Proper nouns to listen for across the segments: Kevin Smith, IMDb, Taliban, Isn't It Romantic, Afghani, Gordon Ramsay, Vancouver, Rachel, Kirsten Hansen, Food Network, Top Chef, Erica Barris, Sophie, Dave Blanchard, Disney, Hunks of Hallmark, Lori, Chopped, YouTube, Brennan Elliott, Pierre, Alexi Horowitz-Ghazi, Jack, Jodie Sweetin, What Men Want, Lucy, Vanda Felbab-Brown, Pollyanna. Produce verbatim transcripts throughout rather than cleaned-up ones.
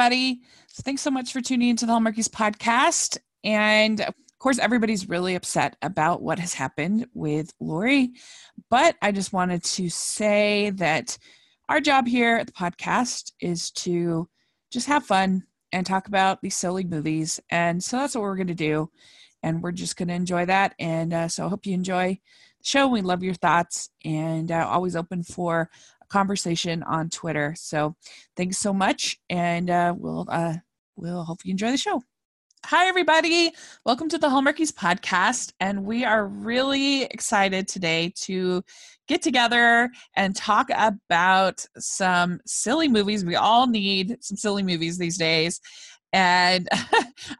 everybody. So thanks so much for tuning into the Hallmarkies podcast. And of course, everybody's really upset about what has happened with Lori. But I just wanted to say that our job here at the podcast is to just have fun and talk about these silly movies. And so that's what we're going to do. And we're just going to enjoy that. And uh, so I hope you enjoy the show. We love your thoughts, and uh, always open for a conversation on Twitter. So thanks so much. And uh, we'll, uh, we'll hope you enjoy the show. Hi, everybody. Welcome to the Hallmarkies podcast. And we are really excited today to get together and talk about some silly movies. We all need some silly movies these days. And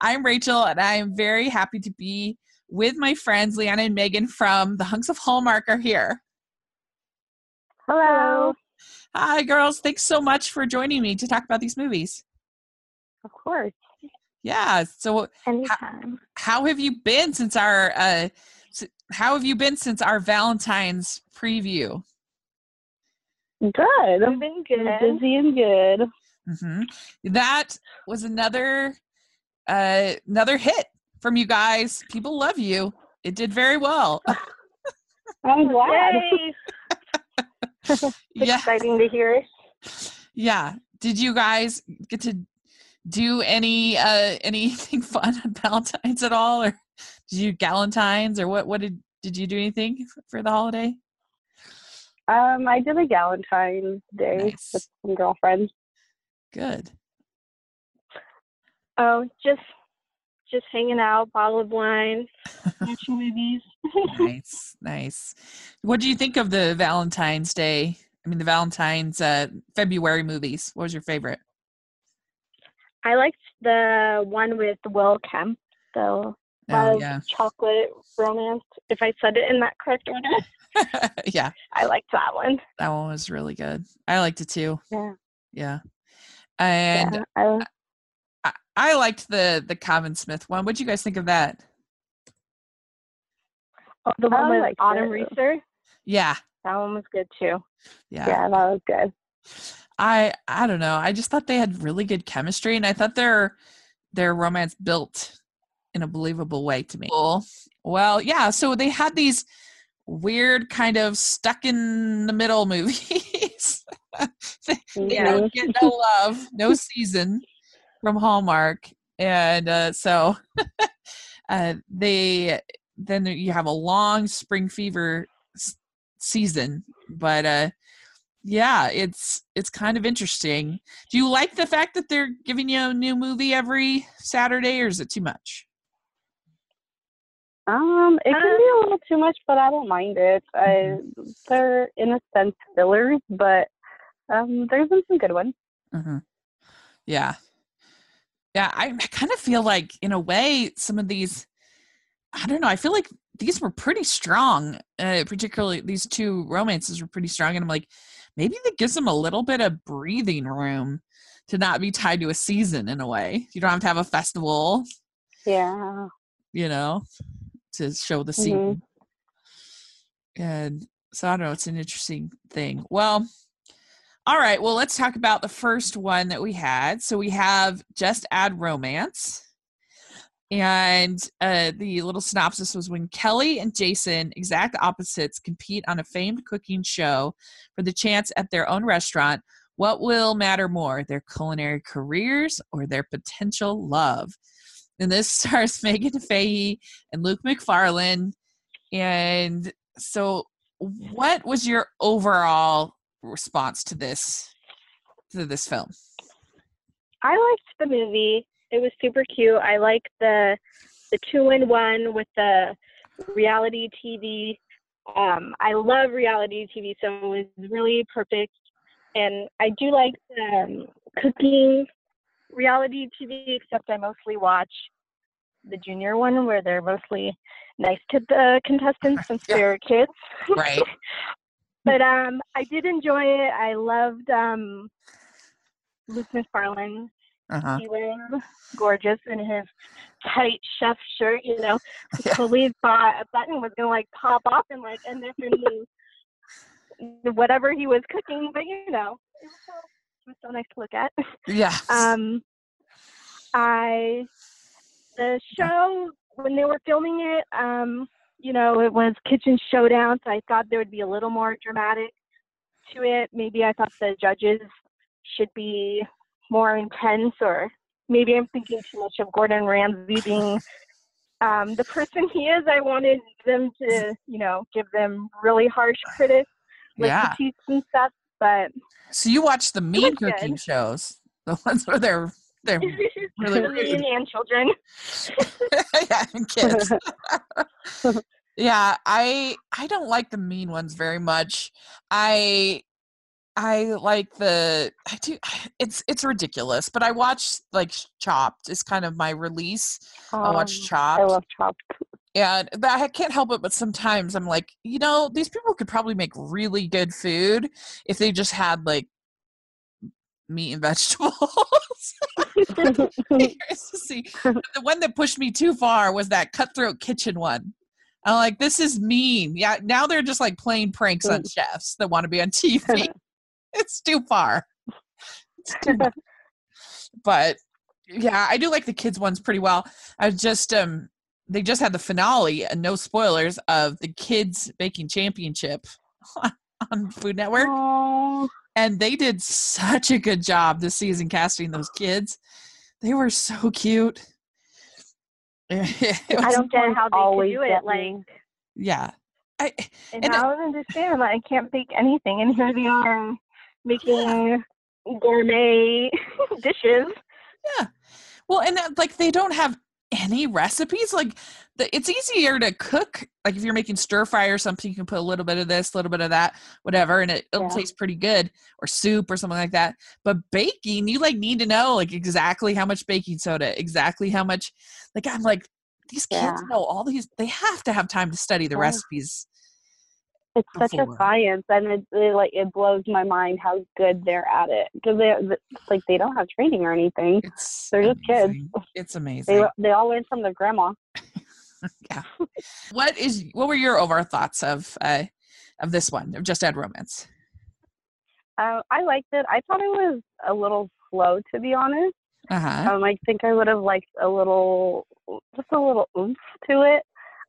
I'm Rachel, and I'm very happy to be with my friends, Leanna and Megan from the Hunks of Hallmark are here. Hello. Hi, girls. Thanks so much for joining me to talk about these movies. Of course. Yeah. So anytime. How, how have you been since our, uh, how have you been since our Valentine's preview? Good. I've been good. Busy and good. Mm-hmm. That was another, uh, another hit from you guys. People love you. It did very well. I'm glad. It's yeah. Exciting to hear. Yeah. Did you guys get to do any uh anything fun on Valentine's at all, or did you galentines, or what what did did you do anything for the holiday? um I did a Galentine's Day. Nice. With some girlfriends. Good. Oh, just just hanging out, bottle of wine, watching movies. nice nice What do you think of the Valentine's Day, I mean the Valentine's uh February movies? What was your favorite? I liked the one with Will Kemp, so oh, yeah. Chocolate Romance, if I said it in that correct order. Yeah. I liked that one. That one was really good. I liked it too. Yeah. Yeah. And yeah, I, I, I liked the, the Kevin Smith one. What did you guys think of that? Oh, the one with Autumn Reeser? Yeah. That one was good too. Yeah. Yeah, that was good. I I don't know. I just thought they had really good chemistry, and I thought their their romance built in a believable way to me. Cool. Well, yeah. So they had these weird kind of stuck in the middle movies. they yeah. don't get no love, no season from Hallmark, and uh, so uh, they then you have a long spring fever s- season, but. Uh, Yeah, it's it's kind of interesting. Do you like the fact that they're giving you a new movie every Saturday, or is it too much? Um, it can be a little too much, but I don't mind it. I, they're, in a sense, fillers, but um, there's been some good ones. Mm-hmm. Yeah. Yeah, I, I kind of feel like, in a way, some of these, I don't know, I feel like these were pretty strong, uh, particularly these two romances were pretty strong, and I'm like, maybe that gives them a little bit of breathing room to not be tied to a season in a way. You don't have to have a festival. Yeah. You know, to show the season. Mm-hmm. And so I don't know. It's an interesting thing. Well, all right. Well, let's talk about the first one that we had. So we have Just Add Romance. And uh, the little synopsis was, when Kelly and Jason, exact opposites, compete on a famed cooking show for the chance at their own restaurant, what will matter more, their culinary careers or their potential love? And this stars Megan DeFahey and Luke McFarlane. And so what was your overall response to this, to this film? I liked the movie. It was super cute. I like the the two-in-one with the reality T V. Um, I love reality T V, so it was really perfect. And I do like the um, cooking reality T V, except I mostly watch the junior one where they're mostly nice to the contestants since yeah. they're kids. Right. But um, I did enjoy it. I loved um, Luke McFarlane. Uh-huh. He was gorgeous in his tight chef shirt, you know. I believe yeah. a button was going to, like, pop off and, like, end up in whatever he was cooking. But, you know, it was so, it was so nice to look at. Yeah. Um, I, the show, when they were filming it, um, you know, it was kitchen showdown, so I thought there would be a little more dramatic to it. Maybe I thought the judges should be more intense, or maybe I'm thinking too much of Gordon Ramsay being um, the person he is. I wanted them to, you know, give them really harsh critics, like yeah. critiques and stuff. But so you watch the mean cooking good. shows, the ones where they're they're really mean and children. yeah, and kids. yeah, I I don't like the mean ones very much. I I like the I do. It's it's ridiculous, but I watch like Chopped is kind of my release. Um, I watch Chopped. I love Chopped. And I can't help it, but sometimes I'm like, you know, these people could probably make really good food if they just had, like, meat and vegetables. See, the one that pushed me too far was that Cutthroat Kitchen one. I'm like, this is mean. Yeah, now they're just, like, playing pranks on chefs that want to be on T V. It's too far. It's too far. But, yeah, I do like the kids' ones pretty well. I just, um... they just had the finale, and no spoilers, of the Kids Baking Championship on Food Network. Aww. And they did such a good job this season casting those kids. They were so cute. I don't get how they could do it. Like, yeah. I, and and I don't understand. Like, I can't bake anything, and here they are making yeah. gourmet dishes. Yeah. Well, and, uh, like, they don't have any recipes. Like the, it's easier to cook, like if you're making stir fry or something, you can put a little bit of this, a little bit of that, whatever, and it, it'll yeah. taste pretty good, or soup or something like that. But baking, you like need to know like exactly how much baking soda, exactly how much, like I'm like, these kids yeah. know all these, they have to have time to study the yeah. recipes. It's before. Such a science, and it, it like it blows my mind how good they're at it, because they like they don't have training or anything. It's they're amazing. Just kids. It's amazing. They they all learn from their grandma. yeah. What is what were your overall thoughts of uh, of this one of Just Add Romance? Uh, I liked it. I thought it was a little slow, to be honest. Uh-huh. Um, I think I would have liked a little, just a little oomph to it,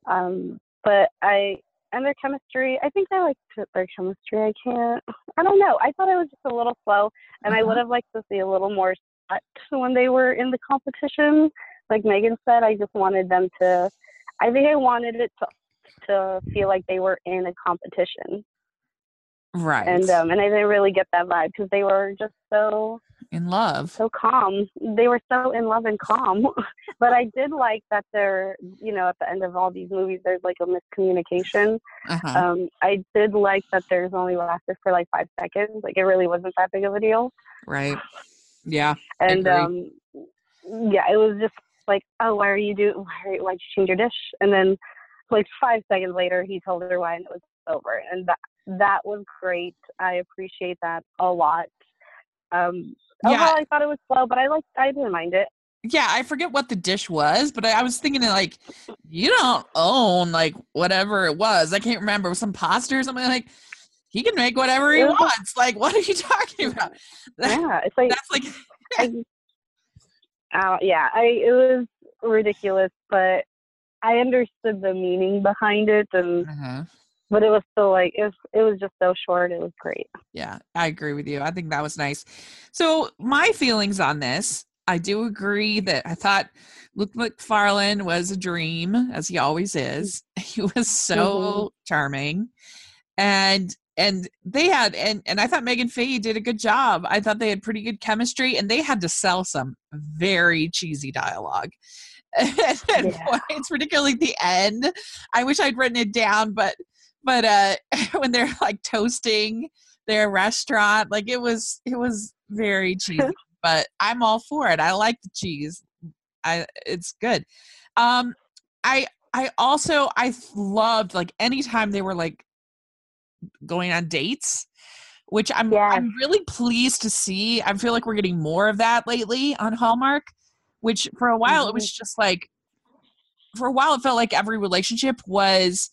um, but I. And their chemistry, I think I liked their chemistry. I can't, I don't know. I thought it was just a little slow, and mm-hmm. I would have liked to see a little more sweat when they were in the competition. Like Megan said, I just wanted them to, I think I wanted it to to feel like they were in a competition. Right. And um, and I didn't really get that vibe, because they were just so in love, so calm. They were so in love and calm. But I did like that they're, you know, at the end of all these movies, there's like a miscommunication. Uh-huh. Um, I did like that there's only lasted for like five seconds. Like it really wasn't that big of a deal. Right. Yeah. And um, yeah, it was just like, oh, why are you doing? Why why'd you change your dish? And then like five seconds later, he told her why, and it was over. And that that was great. I appreciate that a lot. Um, yeah. Overall, I thought it was slow, but I liked, I didn't mind it. Yeah, I forget what the dish was, but I, I was thinking, like, you don't own, like, whatever it was. I can't remember. It was some pasta or something. Like, he can make whatever he wants. Like, what are you talking about? Yeah, it's like... That's like... I, uh, yeah, I, it was ridiculous, but I understood the meaning behind it, and... Uh-huh. But it was so like, it was, it was just so short. It was great. Yeah, I agree with you. I think that was nice. So my feelings on this, I do agree that I thought Luke McFarlane was a dream, as he always is. He was so mm-hmm. charming. And and they had, and, and I thought Megan DeFahey did a good job. I thought they had pretty good chemistry, and they had to sell some very cheesy dialogue. and yeah. boy, it's particularly the end. I wish I'd written it down, but But uh, when they're like toasting their restaurant, like it was, it was very cheesy. But I'm all for it. I like the cheese. I it's good. Um, I I also I loved like anytime they were like going on dates, which I'm yeah. I'm really pleased to see. I feel like we're getting more of that lately on Hallmark, which for a while mm-hmm. it was just like, for a while it felt like every relationship was.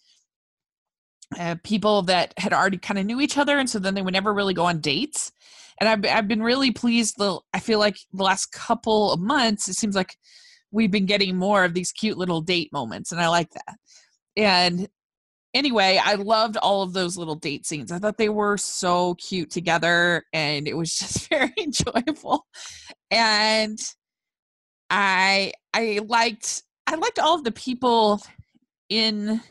Uh, people that had already kind of knew each other, and so then they would never really go on dates, And I've, I've been really pleased. The, I feel like the last couple of months, it seems like we've been getting more of these cute little date moments. And I like that. And anyway, I loved all of those little date scenes. I thought they were so cute together, and it was just very enjoyable. And I I liked I liked all of the people in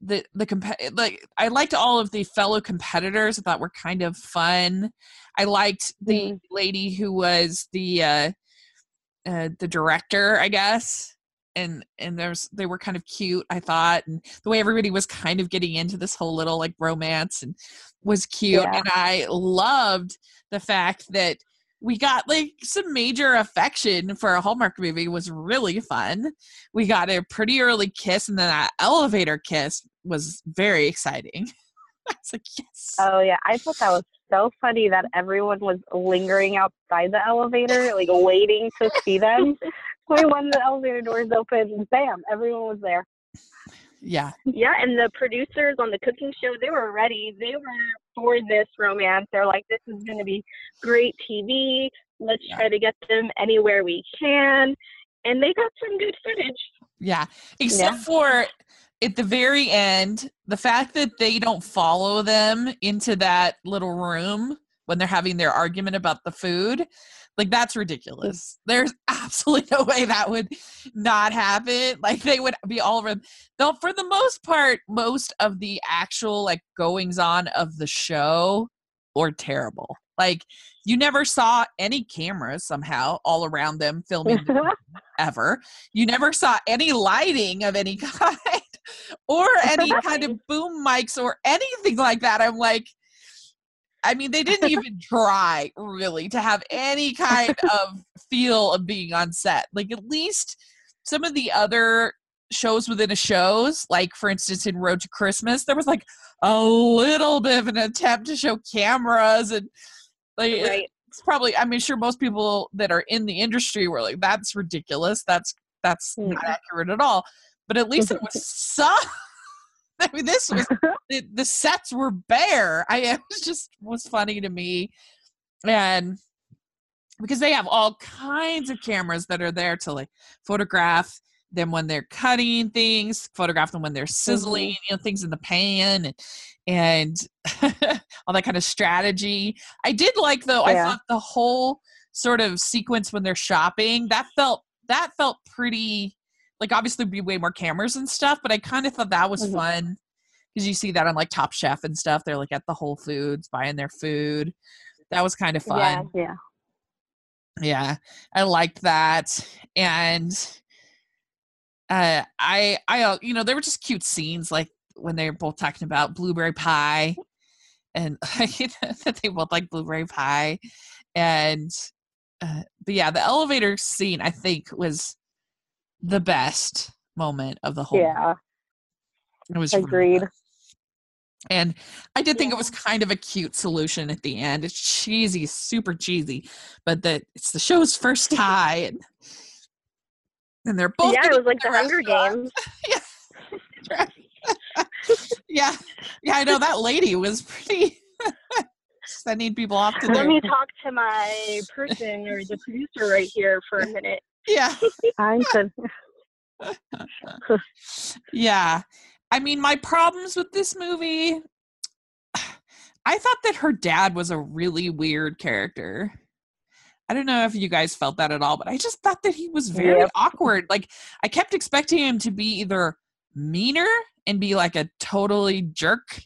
the the comp- like I liked all of the fellow competitors. I thought were kind of fun. I liked the mm. lady who was the uh, uh, the director, I guess. And and there's they were kind of cute, I thought, and the way everybody was kind of getting into this whole little like romance and was cute. Yeah. And I loved the fact that we got like some major affection for a Hallmark movie. It was really fun. We got a pretty early kiss, and then that elevator kiss was very exciting. I was like, yes. Oh yeah, I thought that was so funny that everyone was lingering outside the elevator, like waiting to see them. So when the elevator doors opened, bam, everyone was there. Yeah. Yeah, and the producers on the cooking show, they were ready. They were for this romance. They're like, this is going to be great T V. Let's yeah. try to get them anywhere we can. And they got some good footage. Yeah, except yeah. for at the very end, the fact that they don't follow them into that little room when they're having their argument about the food. Like, that's ridiculous. There's absolutely no way that would not happen. Like, they would be all over. Though, for the most part, most of the actual, like, goings-on of the show were terrible. Like, you never saw any cameras somehow all around them filming them ever. You never saw any lighting of any kind or any kind of boom mics or anything like that. I'm like... I mean, they didn't even try, really, to have any kind of feel of being on set. Like, at least some of the other shows within a shows, like, for instance, in Road to Christmas, there was, like, a little bit of an attempt to show cameras. And, like, right. it's probably – I mean, sure, most people that are in the industry were like, that's ridiculous. That's, that's mm-hmm. not accurate at all. But at least it was some – I mean, this was the, the sets were bare. I it was just was funny to me, and because they have all kinds of cameras that are there to like photograph them when they're cutting things, photograph them when they're sizzling, you know, things in the pan, and, and all that kind of strategy. I did like though. Yeah. I thought the whole sort of sequence when they're shopping that felt that felt pretty. Like, obviously, there'd be way more cameras and stuff, but I kind of thought that was mm-hmm. fun because you see that on, like, Top Chef and stuff. They're, like, at the Whole Foods buying their food. That was kind of fun. Yeah. Yeah. yeah I liked that. And uh, I, I, you know, they were just cute scenes, like, when they were both talking about blueberry pie and that they both like blueberry pie. And, uh, but, yeah, the elevator scene, I think, was the best moment of the whole. Yeah. It was agreed. Really and I did think yeah. it was kind of a cute solution at the end. It's cheesy, super cheesy, but that it's the show's first tie, and, and they're both. Yeah, it was like the Hunger Games. yeah. yeah, yeah, I know that lady was pretty. Sending people off to. Let their- me talk to my person or the producer right here for a minute. Yeah. yeah. I mean, my problems with this movie, I thought that her dad was a really weird character. I don't know if you guys felt that at all, but I just thought that he was very yep. awkward. Like, I kept expecting him to be either meaner and be like a totally jerk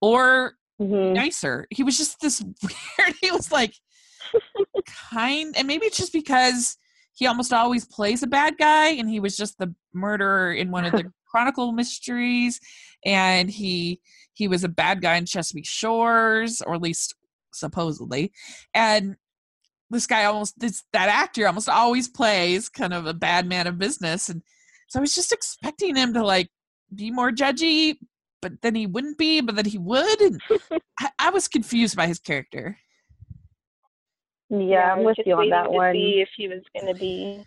or mm-hmm. nicer. He was just this weird, he was like kind, and maybe it's just because he almost always plays a bad guy, and he was just the murderer in one of the Chronicle mysteries, and he he was a bad guy in Chesapeake Shores, or at least supposedly. And this guy almost this, that actor almost always plays kind of a bad man of business, and so I was just expecting him to like be more judgy, but then he wouldn't be, but then he would. And I, I was confused by his character. Yeah, yeah, I'm with you on that one. See if he was going to be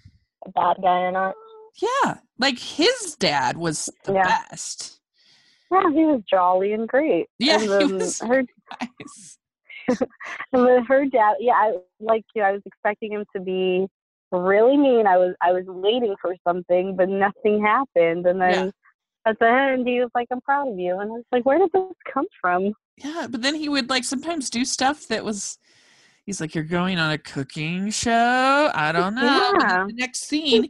a bad guy or not. Yeah, like his dad was the yeah. best. Yeah, he was jolly and great. Yeah, and, um, he was her, nice. But her dad, yeah, I, like you, I was expecting him to be really mean. I was I was waiting for something, but nothing happened. And then yeah. at the end, he was like, "I'm proud of you," and I was like, "Where did this come from?" Yeah, but then he would like sometimes do stuff that was. He's like, "You're going on a cooking show? I don't know." Yeah. The next scene,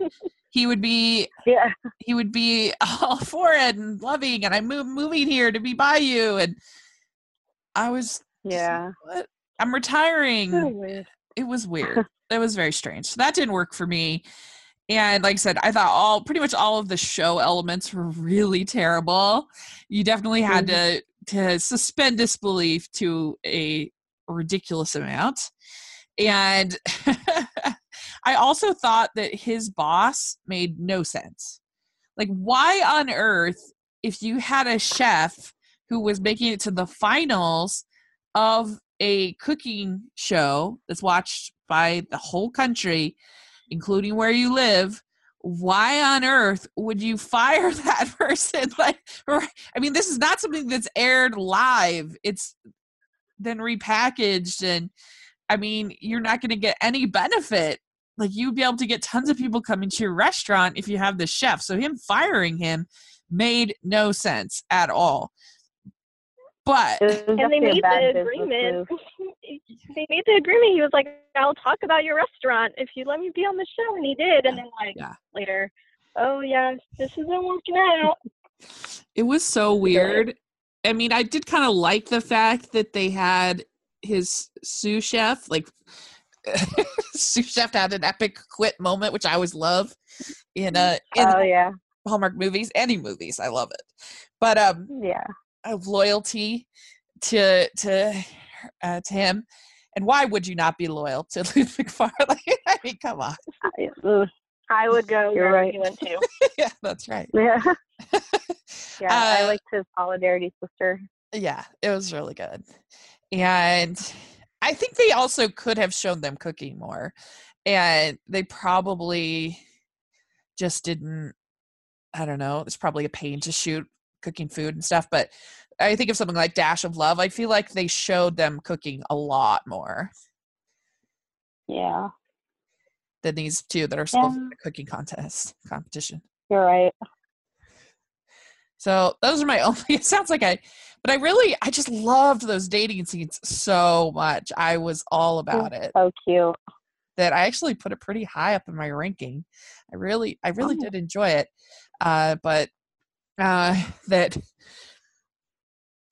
he would be, yeah, he would be all for it and loving, and I'm moving here to be by you, and I was, yeah, what? I'm retiring. So it was weird. It was very strange. So that didn't work for me. And like I said, I thought all pretty much all of the show elements were really terrible. You definitely had mm-hmm. to to suspend disbelief to a ridiculous amount. And I also thought that his boss made no sense. Like, why on earth, if you had a chef who was making it to the finals of a cooking show that's watched by the whole country, including where you live, why on earth would you fire that person? Like, I mean, this is not something that's aired live. It's then repackaged, and I mean, you're not going to get any benefit. Like, you'd be able to get tons of people coming to your restaurant if you have the chef. So him firing him made no sense at all. But and they made the agreement. They made the agreement. He was like, "I'll talk about your restaurant if you let me be on the show," and he did. And then like yeah. later, oh yeah, this isn't working out. It was so weird. I mean, I did kind of like the fact that they had his sous chef, like sous chef had an epic quit moment, which I always love in uh in oh, yeah. Hallmark movies, any movies. I love it. But um yeah, I have loyalty to to uh, to him, and why would you not be loyal to Luke McFarlane? I mean, come on. I, I would go You're where right. you went to. Yeah, that's right. Yeah. Yeah, uh, I liked his solidarity sister. Yeah, it was really good. And I think they also could have shown them cooking more. And they probably just didn't, I don't know, it's probably a pain to shoot cooking food and stuff. But I think of something like Dash of Love, I feel like they showed them cooking a lot more. Yeah. Than these two that are still yeah. in the cooking contest, competition. You're right. So those are my only, it sounds like I, but I really, I just loved those dating scenes so much. I was all about it. So cute. That I actually put it pretty high up in my ranking. I really, I really oh. did enjoy it. Uh, but uh, that,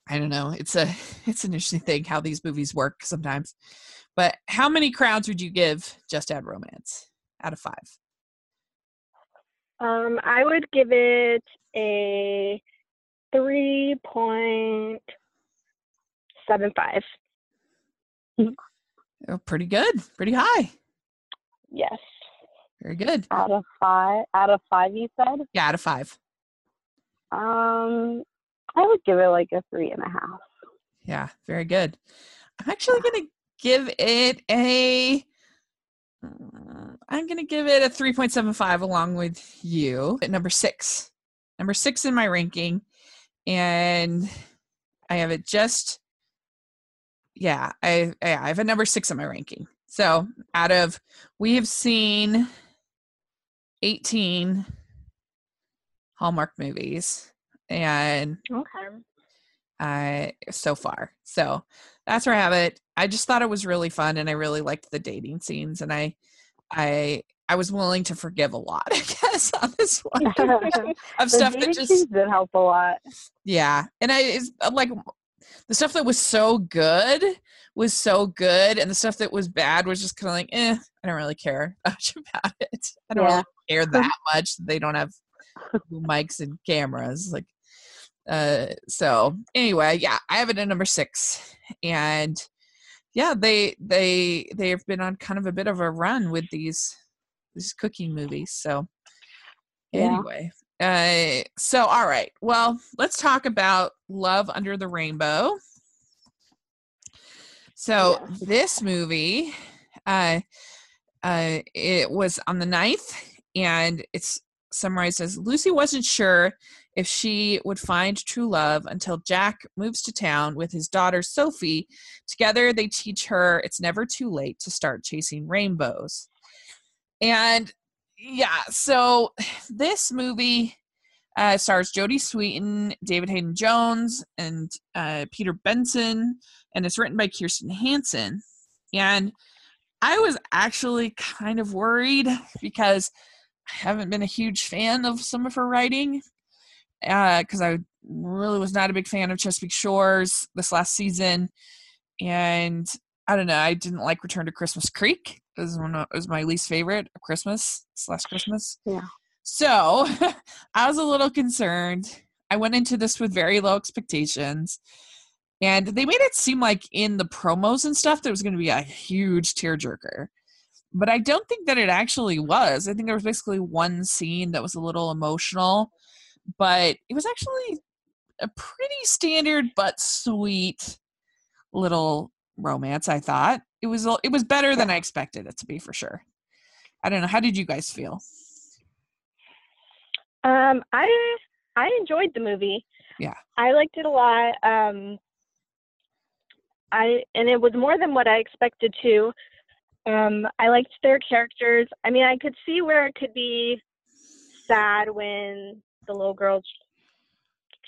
I don't know. It's a, it's an interesting thing how these movies work sometimes. But how many crowns would you give Just Add Romance out of five? Um, I would give it a three point seven five. Oh, pretty good. Pretty high. Yes. Very good. Out of five, out of five you said? Yeah, out of five. Um, I would give it like a three and a half. Yeah, very good. I'm actually going to give it a... Uh, I'm going to give it a three point seven five along with you at number six. Number six in my ranking. And I have it just, yeah, I, I have a number six in my ranking. So out of, we have seen eighteen Hallmark movies and okay. I, so far. So that's where I have it. I just thought it was really fun, and I really liked the dating scenes, and I, I, I was willing to forgive a lot, I guess, on this one of stuff that just did help a lot. Yeah, and I it's, like the stuff that was so good was so good, and the stuff that was bad was just kind of like, eh, I don't really care much about it. I don't yeah. really care that much. They don't have mics and cameras, like. Uh, so anyway, yeah, I have it at number six, and. Yeah, they they they have been on kind of a bit of a run with these these cooking movies. So anyway, yeah. uh, so all right, well, let's talk about Love Under the Rainbow. So yeah. this movie, uh, uh, it was on the ninth, and it's summarized as Lucy wasn't sure if she would find true love until Jack moves to town with his daughter, Sophie. Together, they teach her it's never too late to start chasing rainbows. And yeah, so this movie uh, stars Jodie Sweetin, David Hayden Jones, and uh, Peter Benson, and it's written by Kirsten Hansen. And I was actually kind of worried because I haven't been a huge fan of some of her writing, because uh, I really was not a big fan of Chesapeake Shores this last season. And I don't know, I didn't like Return to Christmas Creek. It was, one of, it was my least favorite of Christmas, slash Christmas. Yeah. So I was a little concerned. I went into this with very low expectations. And they made it seem like in the promos and stuff, there was going to be a huge tearjerker. But I don't think that it actually was. I think there was basically one scene that was a little emotional. But it was actually a pretty standard but sweet little romance, I thought. It was it was better than I expected it to be, for sure. I don't know. How did you guys feel? Um, I I enjoyed the movie. Yeah. I liked it a lot. Um, I and it was more than what I expected to. Um, I liked their characters. I mean, I could see where it could be sad when the little girl's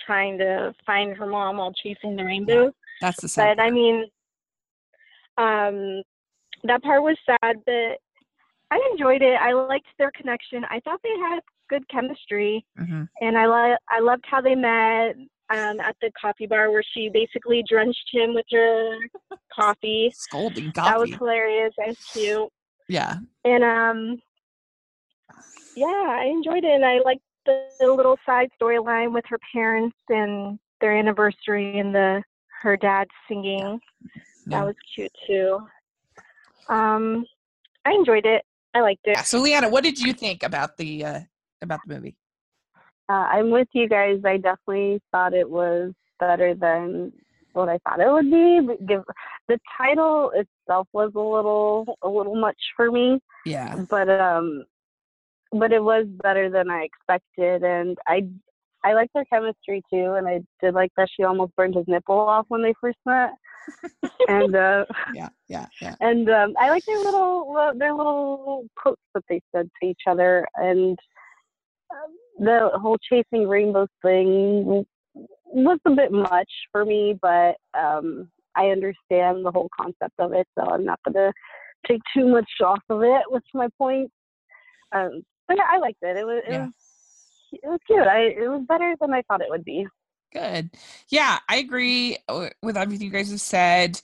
trying to find her mom while chasing the rainbow. Yeah, that's the sad. But part. I mean, um, that part was sad, but I enjoyed it. I liked their connection. I thought they had good chemistry, mm-hmm. and I lo- I loved how they met. Um, at the coffee bar where she basically drenched him with her coffee. Scolding coffee. That was hilarious. That was cute. Yeah. And, um, yeah, I enjoyed it. And I liked the, the little side storyline with her parents and their anniversary and the her dad singing. Yeah. That was cute, too. Um, I enjoyed it. I liked it. Yeah, so, Leanna, what did you think about the uh, about the movie? Uh, I'm with you guys. I definitely thought it was better than what I thought it would be. But give, the title itself was a little a little much for me. Yeah. But um, but it was better than I expected, and I I liked their chemistry too, and I did like that she almost burned his nipple off when they first met. and uh, yeah, yeah, yeah. And um, I like their little their little quotes that they said to each other, and. Um, the whole chasing rainbows thing was a bit much for me, but um, I understand the whole concept of it, so I'm not going to take too much off of it with my point. Um, but yeah, I liked it. It was it, yeah. was, it was cute. I, it was better than I thought it would be. Good. Yeah, I agree with everything you guys have said.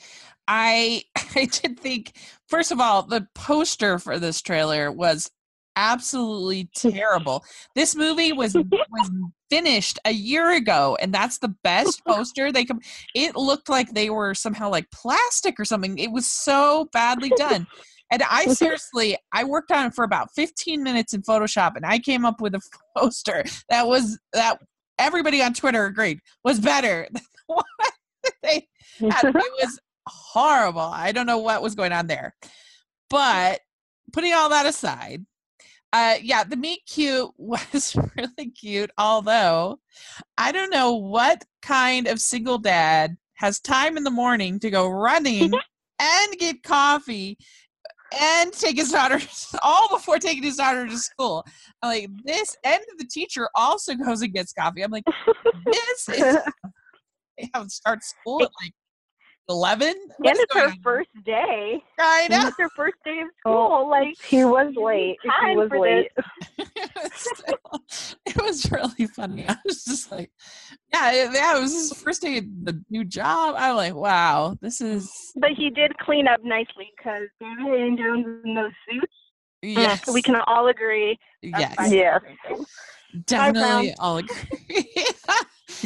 I I did think, first of all, the poster for this trailer was absolutely terrible. This movie was was finished a year ago, and that's the best poster they could. It looked like they were somehow like plastic or something. It was so badly done. And I seriously, I worked on it for about fifteen minutes in Photoshop, and I came up with a poster that was that everybody on Twitter agreed was better than what they had. It was horrible. I don't know what was going on there. But putting all that aside, Uh, yeah, the meet cute was really cute, although I don't know what kind of single dad has time in the morning to go running and get coffee and take his daughter, all before taking his daughter to school. I'm like, this, and the teacher also goes and gets coffee. I'm like, this is, they have to start school at like eleven. And it's her on? first day. I know. It's her first day of school. Like he was late. He was late. it, was still, it was really funny. I was just like, yeah, it, yeah. It was his first day of the new job. I'm like, wow, this is. But he did clean up nicely because David Hayden Jones was in those suits. Yes, mm, so we can all agree. Yes, yes, definitely all agree.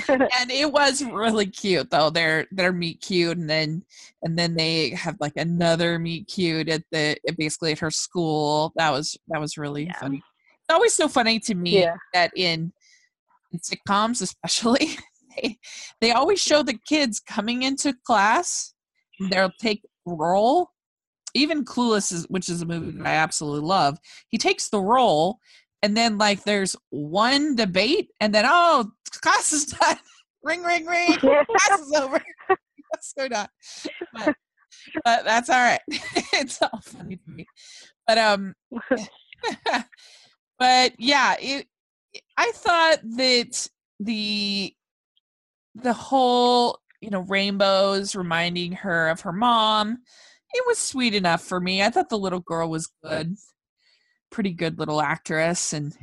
And it was really cute though. They're they're meet cute, and then and then they have like another meet cute at the at basically at her school. That was that was really yeah. funny. It's always so funny to me yeah. that in, in sitcoms especially, they they always show the kids coming into class. They'll take a role. Even Clueless, is, which is a movie that I absolutely love, he takes the role. and then like there's one debate, and then oh, class is done. Ring, ring, ring. Class is over. That's so not. But, but that's all right. It's all funny to me. But um, but yeah, it. I thought that the the whole, you know, rainbows reminding her of her mom, it was sweet enough for me. I thought the little girl was good, pretty good little actress, and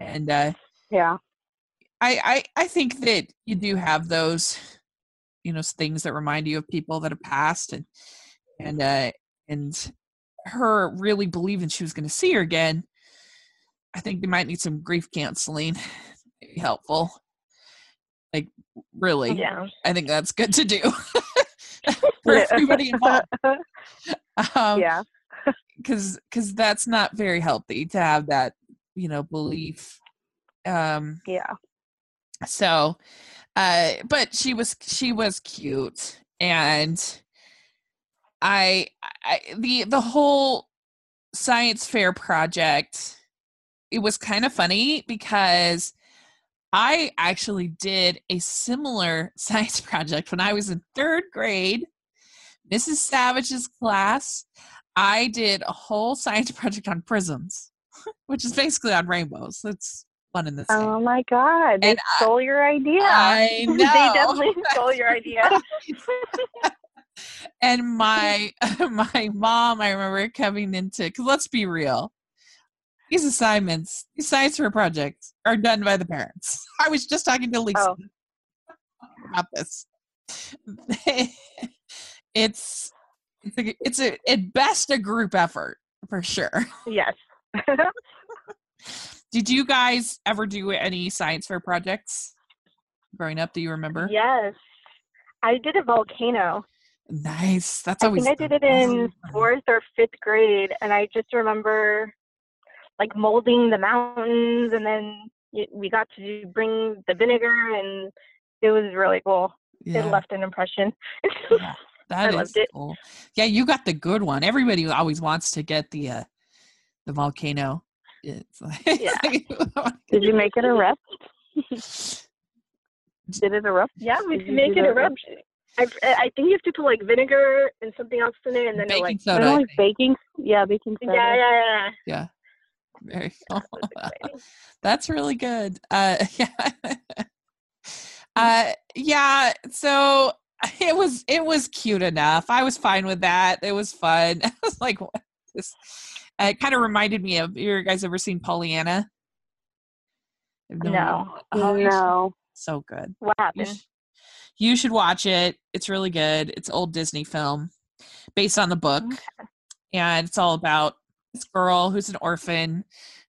and uh, yeah, I, I I think that you do have those, you know, things that remind you of people that have passed, and and uh, and her really believing she was going to see her again. I think they might need some grief counseling. It'd be helpful. Like, really. Yeah. I think that's good to do for everybody involved. Um, yeah. Because because that's not very healthy to have that, you know, belief. Um, yeah. So, uh, but she was she was cute, and I, I the the whole science fair project. It was kind of funny because I actually did a similar science project when I was in third grade, Missus Savage's class. I did a whole science project on prisms, which is basically on rainbows. That's fun in this. Oh game. My God. They and stole I, your idea. I know. They definitely stole your idea. And my, my mom, I remember coming into, cause let's be real. These assignments, these science fair projects are done by the parents. I was just talking to Lisa oh. about this. it's it's, a, it's a, at best a group effort for sure. Yes. Did you guys ever do any science fair projects growing up? Do you remember? Yes. I did a volcano. Nice. That's always I think I did it in fourth or fifth grade, and I just remember like molding the mountains, and then we got to bring the vinegar, and it was really cool. Yeah. It left an impression. Yeah, that I is loved it. Cool. Yeah, you got the good one. Everybody always wants to get the uh, the volcano. It's like, yeah. Did you make it erupt? Did it erupt? Yeah, we did make it erupt. I I think you have to put like vinegar and something else in it, and then baking like, soda. Like baking, yeah, baking soda. Yeah, yeah, yeah. Yeah. Very cool. That's really good. Uh, yeah, uh, yeah. So it was it was cute enough. I was fine with that. It was fun. I was like, what is this? Uh, it kind of reminded me of. You guys ever seen Pollyanna? No, no. Oh, no. So good. What happened? You, sh- you should watch it. It's really good. It's an old Disney film, based on the book, okay. And it's all about this girl who's an orphan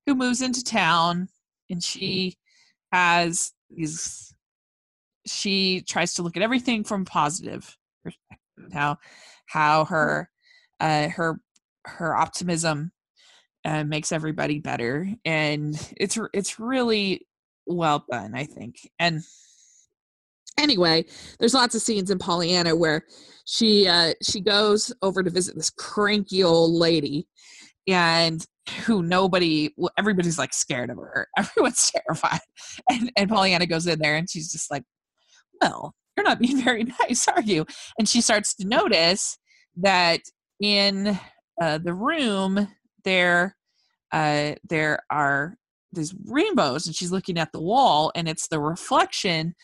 who moves into town, and she has these, she tries to look at everything from a positive perspective, how, how her, uh, her, her optimism uh, makes everybody better. And it's, it's really well done, I think. And anyway, there's lots of scenes in Pollyanna where she, uh, she goes over to visit this cranky old lady, and who nobody, well, everybody's like scared of her. Everyone's terrified. And, and Pollyanna goes in there, and she's just like, well, you're not being very nice, are you? And she starts to notice that in uh, the room there, uh, there are these rainbows, and she's looking at the wall, and it's the reflection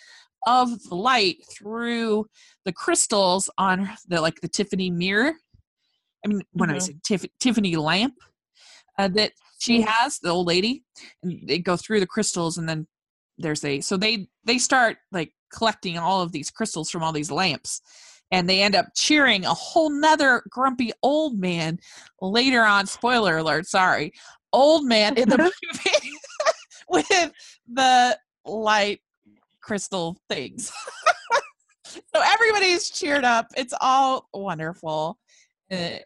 of the light through the crystals on the, like the Tiffany mirror. I mean, when mm-hmm. I say Tiff- Tiffany lamp uh, that she has, the old lady, and they go through the crystals, and then there's a, so they, they start like collecting all of these crystals from all these lamps, and they end up cheering a whole nother grumpy old man later on, spoiler alert, sorry, old man in the movie with the light crystal things. So everybody's cheered up. It's all wonderful. Uh,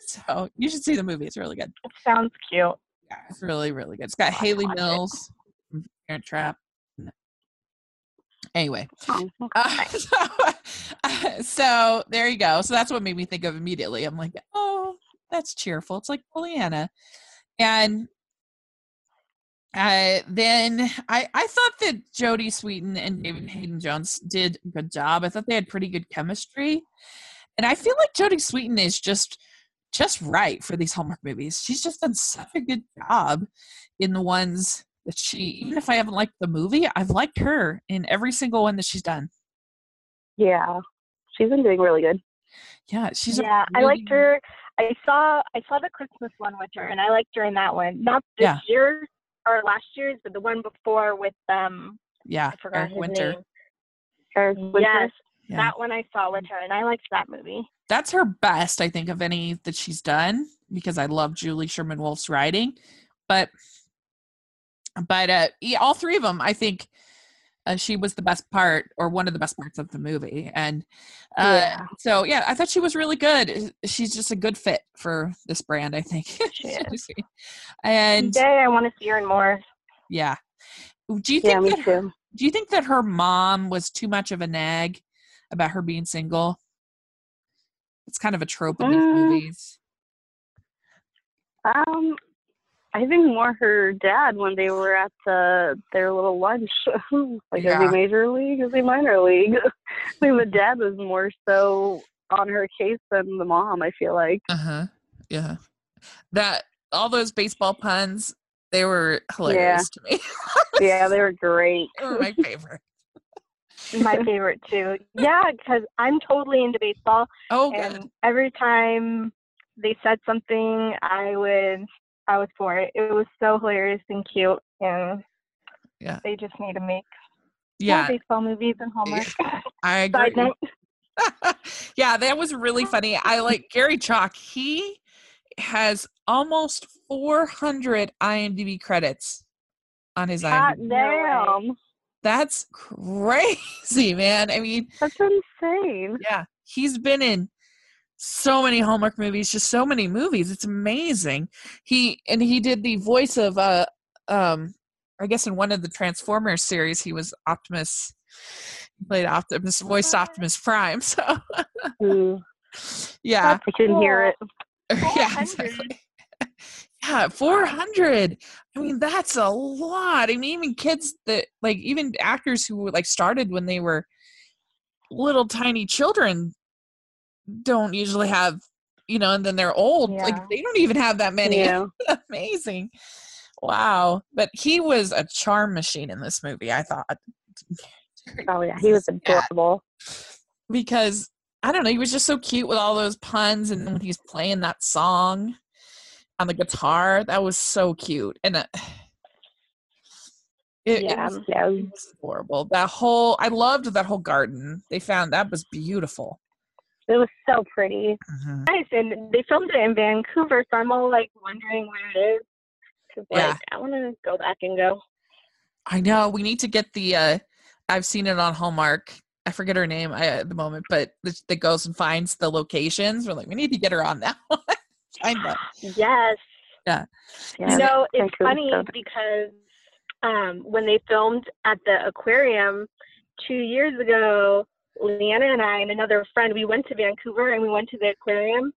so you should see the movie. It's really good. It sounds cute. Yeah, it's really, really good. It's got oh, Haley Mills from Parent Trap. No. Anyway. Oh, okay. uh, so, uh, so there you go. So that's what made me think of immediately. I'm like, oh, that's cheerful. It's like Pollyanna. And Uh, then I, I thought that Jodie Sweetin and David Hayden Jones did a good job. I thought they had pretty good chemistry. And I feel like Jodie Sweetin is just just right for these Hallmark movies. She's just done such a good job in the ones that she, even if I haven't liked the movie, I've liked her in every single one that she's done. Yeah. She's been doing really good. Yeah, she's yeah. Really I liked her. I saw I saw the Christmas one with her, and I liked her in that one. Not this yeah. year or last year's, but the one before with um. Yeah, I forgot Eric his Winter. Name. Eric Winter. Yes, yeah. That one I saw with her, and I liked that movie. That's her best, I think, of any that she's done, because I love Julie Sherman Wolf's writing, but but uh, all three of them, I think. Uh, she was the best part, or one of the best parts of the movie. And uh, yeah. so, yeah, I thought she was really good. She's just a good fit for this brand, I think. She is. And today I want to see her in more. Yeah. Do you think yeah, that her, do you think that her mom was too much of a nag about her being single? It's kind of a trope in these um, movies. Um. I think more her dad when they were at the, their little lunch, like yeah. every major league, every minor league. I mean, the dad was more so on her case than the mom, I feel like. Uh-huh. Yeah. That, all those baseball puns, they were hilarious yeah. to me. Yeah, they were great. They were my favorite. My favorite, too. Yeah, because I'm totally into baseball. Oh, and good. Every time they said something, I would... I was for it. It was so hilarious and cute, and yeah, they just need to make yeah more baseball movies and Hallmark. I agree. Yeah, that was really funny. I like Gary Chalk. He has almost four hundred IMDb credits on his God IMDb. Damn, that's crazy, man. I mean, that's insane. Yeah, he's been in so many Hallmark movies, just so many movies. It's amazing. He and he did the voice of uh um I guess in one of the Transformers series he was Optimus, played Optimus, voiced Optimus Prime. So mm. yeah, I couldn't hear it. Yeah, exactly. Yeah, four hundred. I mean, that's a lot. I mean, even kids that like even actors who like started when they were little tiny children don't usually have, you know, and then they're old. Yeah. Like they don't even have that many. Yeah. Amazing. Wow. But he was a charm machine in this movie, I thought. Oh yeah, he was adorable. Because I don't know, he was just so cute with all those puns, and when he's playing that song on the guitar, that was so cute. And uh, it, yeah, it, was, yeah. it was adorable. That whole I loved that whole garden. They found that was beautiful. It was so pretty. Mm-hmm. Nice. And they filmed it in Vancouver, so I'm all, like, wondering where it is. Because, like, yeah. I want to go back and go. I know. We need to get the uh, – I've seen it on Hallmark. I forget her name at the moment, but that goes and finds the locations. We're like, we need to get her on that one. I know. Yes. Yeah. yeah. You know, it's funny so. because um, when they filmed at the aquarium two years ago, Leanna and I and another friend, we went to Vancouver and we went to the aquarium,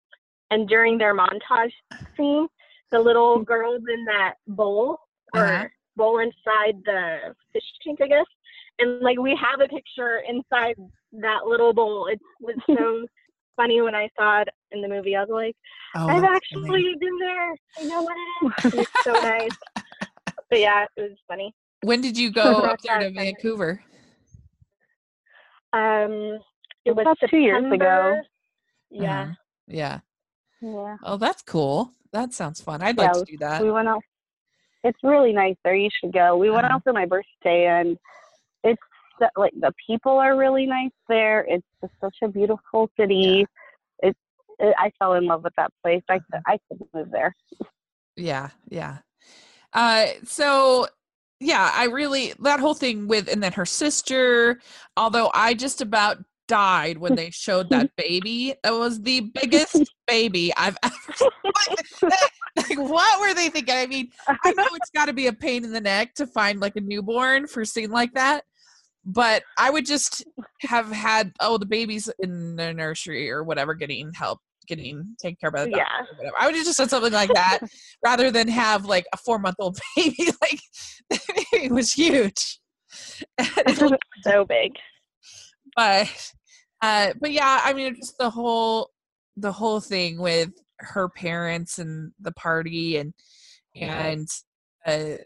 and during their montage scene, the little girl's in that bowl or uh-huh. bowl inside the fish tank, I guess. And like we have a picture inside that little bowl. It was so funny when I saw it in the movie. I was like, oh, I've actually funny. been there. I know what it is. It was so nice. But yeah, it was funny. When did you go up there to Vancouver? Um, it was about two years ago. Yeah. Uh-huh. Yeah. Yeah. Oh, that's cool. That sounds fun. I'd yeah, like to do that. We went out. It's really nice there. You should go. We uh-huh. went out for my birthday, and it's like the people are really nice there. It's just such a beautiful city. Yeah. It's, it, I fell in love with that place. I could, I could move there. Yeah. Yeah. Uh, so yeah, I really, that whole thing with, and then her sister, although I just about died when they showed that baby. That was the biggest baby I've ever seen. Like, like, what were they thinking? I mean, I know it's got to be a pain in the neck to find like a newborn for a scene like that, but I would just have had, oh, the baby's in the nursery or whatever getting help getting taken care of by the doctor. Yeah. Or whatever. I would have just said something like that rather than have like a four month old baby. Like, that baby was huge. It was so big. But, uh, but yeah, I mean, just the whole, the whole thing with her parents and the party and, and, uh,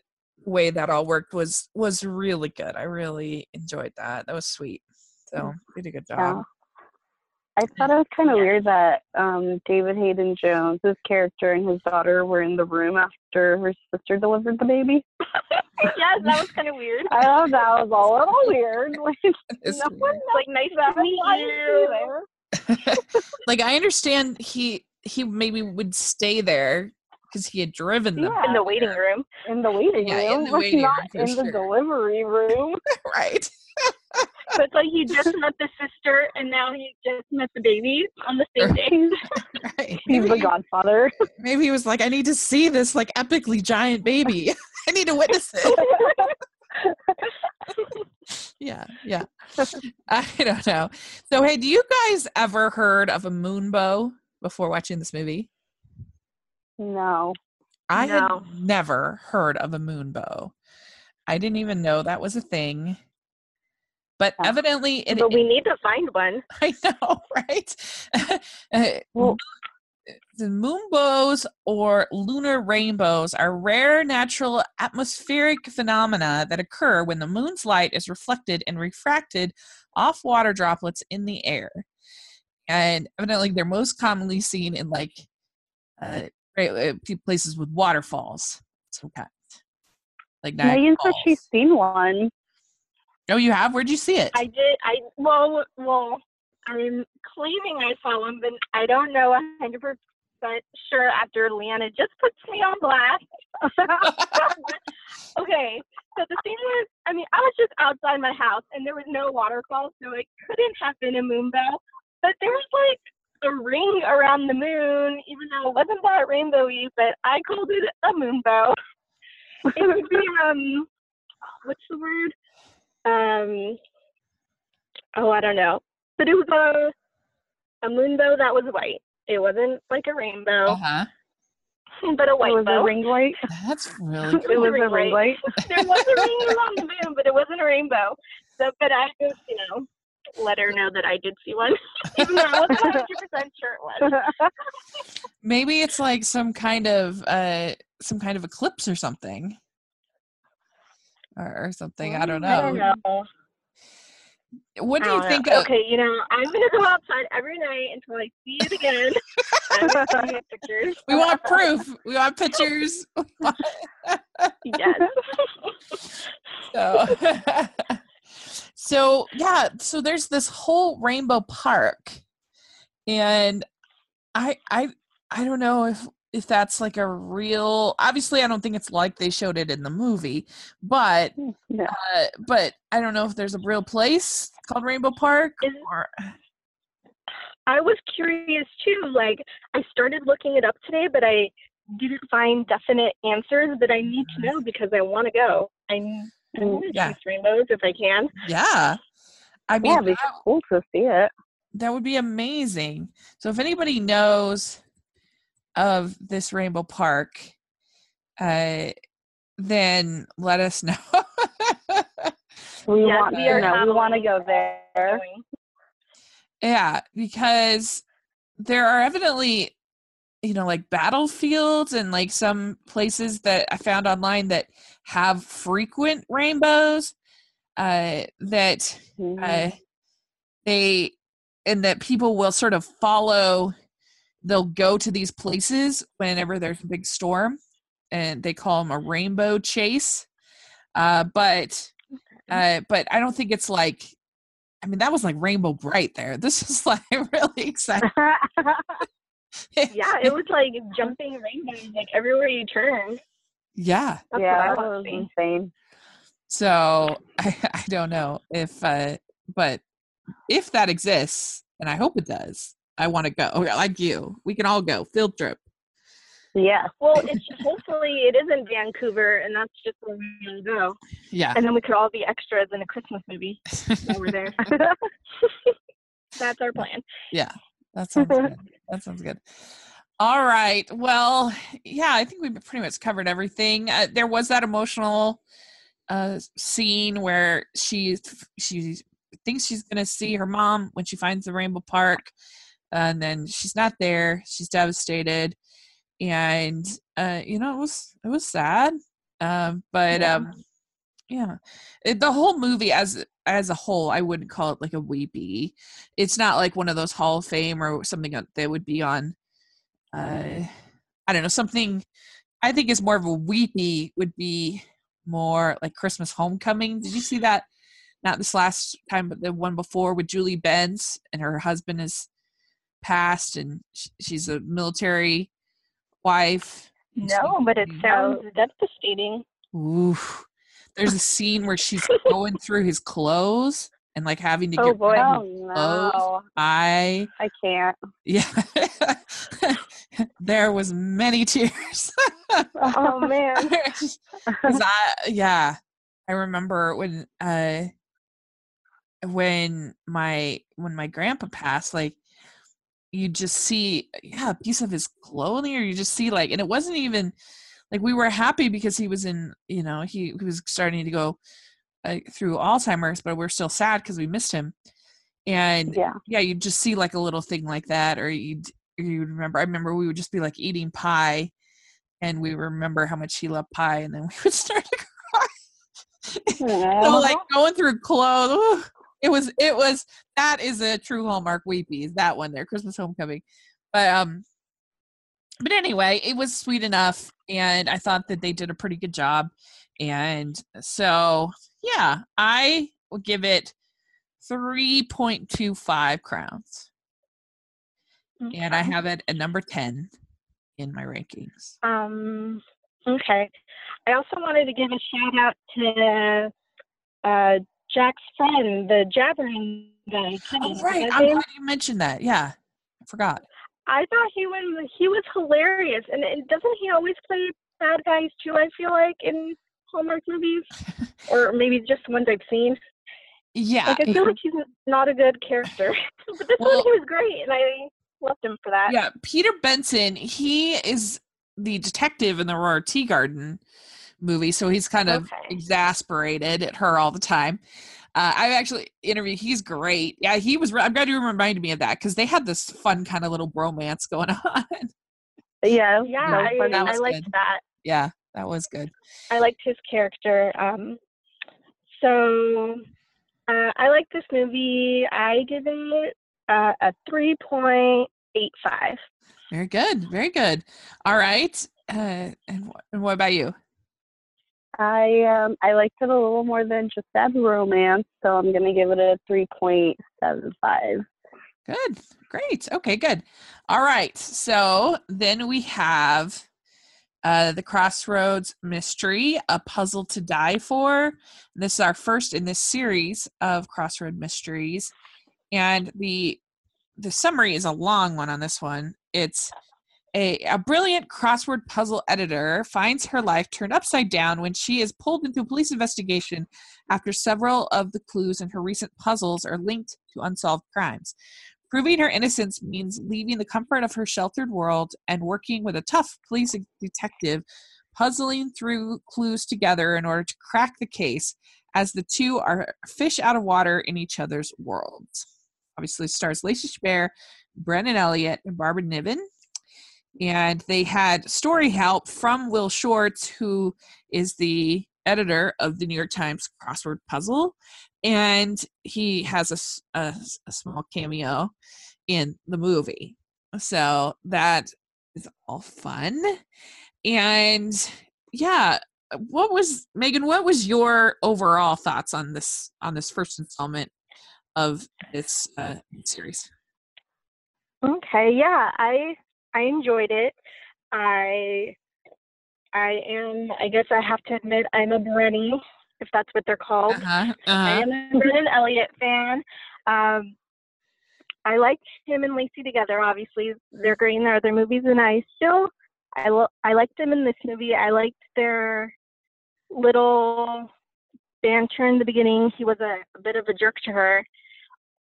way that all worked was, was really good. I really enjoyed that. That was sweet. So did a good job. Yeah. I thought it was kind of weird that um, David Hayden Jones, his character, and his daughter were in the room after her sister delivered the baby. Yes, that was kind of weird. I thought that was all a little weird. Like, no one knows, like, nice to meet you. Like, I understand he he maybe would stay there because he had driven them yeah, in the waiting there. room. In the waiting yeah, room, in the waiting not room, in sure. the delivery room. Right. So it's like he just met the sister, and now he just met the baby on the same day. Right. He's the godfather. Maybe he was like, I need to see this, like, epically giant baby. I need to witness it. Yeah, yeah. I don't know. So, hey, do you guys ever heard of a moon bow before watching this movie? No. I no. had never heard of a moon bow. I didn't even know that was a thing. But evidently, it, but we need to find one. I know, right? Well, the moonbows or lunar rainbows are rare natural atmospheric phenomena that occur when the moon's light is reflected and refracted off water droplets in the air. And evidently, they're most commonly seen in like uh, places with waterfalls. Sometimes, like Megan said she's seen one. Oh, you have? Where'd you see it? I did. I well, well, I'm claiming I saw one, but I don't know one hundred percent sure after Leanna just puts me on blast. Okay, so the thing was, I mean, I was just outside my house, and there was no waterfall, so it couldn't have been a moonbow. But there was, like, a ring around the moon, even though it wasn't that rainbowy, but I called it a moonbow. It would be, um, what's the word? Um, oh, I don't know. But it was a, a moonbow that was white. It wasn't like a rainbow. Uh-huh. But a white bow. It was bow. a ring light. That's really cool. It was a ring light. There was a ring along the moon, but it wasn't a rainbow. So, but I just, you know, let her know that I did see one. Even though I wasn't one hundred percent sure it was. Maybe it's like some kind of, uh, some kind of eclipse or something. Or something. I don't know. I don't know. What do you think? Of- okay, you know, I'm going to go outside every night until I see it again. I pictures. We want proof. We want pictures. We want- yes. So, so, yeah. So there's this whole rainbow park. And I, I, I don't know if. if that's like a real, obviously I don't think it's like they showed it in the movie, but, no. uh, but I don't know if there's a real place called Rainbow Park. Or... I was curious too. Like, I started looking it up today, but I didn't find definite answers that I need to know because I want to go. I want to see rainbows if I can. Yeah. I mean, yeah, it's cool to see it. That would be amazing. So if anybody knows of this rainbow park, uh, then let us know. we yes, want we to know. We want to go there. Yeah, because there are evidently, you know, like battlefields and like some places that I found online that have frequent rainbows, uh, that mm-hmm. uh, they, and that people will sort of follow. They'll go to these places whenever there's a big storm, and they call them a rainbow chase. Uh, but, uh, but I don't think it's like, I mean, that was like rainbow bright there. This is like really exciting. Yeah, it was like jumping rainbows like everywhere you turn. Yeah, That's yeah, that was insane. So I, I don't know if, uh, but if that exists, and I hope it does. I want to go. Like you. We can all go. Field trip. Yeah. Well, it's hopefully it is in Vancouver, and that's just where we're going to go. Yeah. And then we could all be extras in a Christmas movie while we're there. That's our plan. Yeah. That sounds good. That sounds good. All right. Well, yeah, I think we've pretty much covered everything. Uh, there was that emotional uh, scene where she she thinks she's going to see her mom when she finds the Rainbow Park, and then she's not there. She's devastated, and uh, you know, it was it was sad. Um, but yeah. Um, yeah, it, the whole movie as as a whole, I wouldn't call it like a weepy. It's not like one of those Hall of Fame or something that would be on. Uh, I don't know, something I think is more of a weepy would be more like Christmas Homecoming. Did you see that? Not this last time, but the one before with Julie Benz, and her husband is passed, and she's a military wife. No, but it sounds devastating. Ooh, there's a scene where she's going through his clothes and like having to get oh boy. rid of his clothes. Oh, no. I I can't. Yeah. There was many tears. Oh man. I, yeah. I remember when uh when my when my grandpa passed, like you just see yeah, a piece of his clothing, or you just see like, and it wasn't even like we were happy because he was in, you know, he, he was starting to go uh, through Alzheimer's, but we're still sad because we missed him. And yeah, yeah you just see like a little thing like that, or you you remember, I remember we would just be like eating pie, and we remember how much he loved pie, and then we would start to cry. Yeah. So like going through clothes, ooh, it was it was that is a true Hallmark weepy, is that one there, Christmas Homecoming. But um, but anyway, it was sweet enough, and I thought that they did a pretty good job, and so yeah, I will give it three point two five crowns. Okay. And I have it at number ten in my rankings. Um, okay. I also wanted to give a shout out to uh, Jack's friend, the jabbering guy. Oh, right. I'm glad you mentioned that. Yeah. I forgot. I thought he was, he was hilarious. And, and doesn't he always play bad guys too, I feel like, in Hallmark movies? Or maybe just ones I've seen. Yeah. Like, I feel like he's not a good character. But this well, one, he was great. And I loved him for that. Yeah, Peter Benson, he is the detective in the Aurora Tea Garden movie, so he's kind of okay. exasperated at her all the time. Uh, I actually interviewed, he's great. Yeah, he was, I'm glad you reminded me of that, because they had this fun kind of little bromance going on. Yeah, yeah, yeah I, I, I liked good. that. Yeah, that was good. I liked his character. Um, so, uh, I like this movie. I give it Uh, a three point eight five. Very good. Very good. All right. Uh, and, wh- and what about you? I um, I liked it a little more than Just Add Romance, so I'm going to give it a three point seven five. Good. Great. Okay, good. All right. So then we have uh, The Crossroads Mystery, A Puzzle to Die For. This is our first in this series of Crossroad Mysteries. And the the summary is a long one on this one. It's a, a brilliant crossword puzzle editor finds her life turned upside down when she is pulled into a police investigation after several of the clues in her recent puzzles are linked to unsolved crimes. Proving her innocence means leaving the comfort of her sheltered world and working with a tough police detective, puzzling through clues together in order to crack the case as the two are fish out of water in each other's worlds. Obviously stars Lacey Chabert, Brennan Elliott, and Barbara Niven. And they had story help from Will Shortz, who is the editor of the New York Times Crossword Puzzle. And he has a, a, a small cameo in the movie. So that is all fun. And yeah, what was, Megan, what was your overall thoughts on this, on this first installment of this uh, series? Okay, yeah, I I enjoyed it. I I am, I guess I have to admit, I'm a Brenny, if that's what they're called. Uh-huh, uh-huh. I am a Brennan Elliott fan. Um, I liked him and Lacey together, obviously. They're great in their other movies, and I still, I, lo- I liked them in this movie. I liked their little banter in the beginning. He was a, a bit of a jerk to her.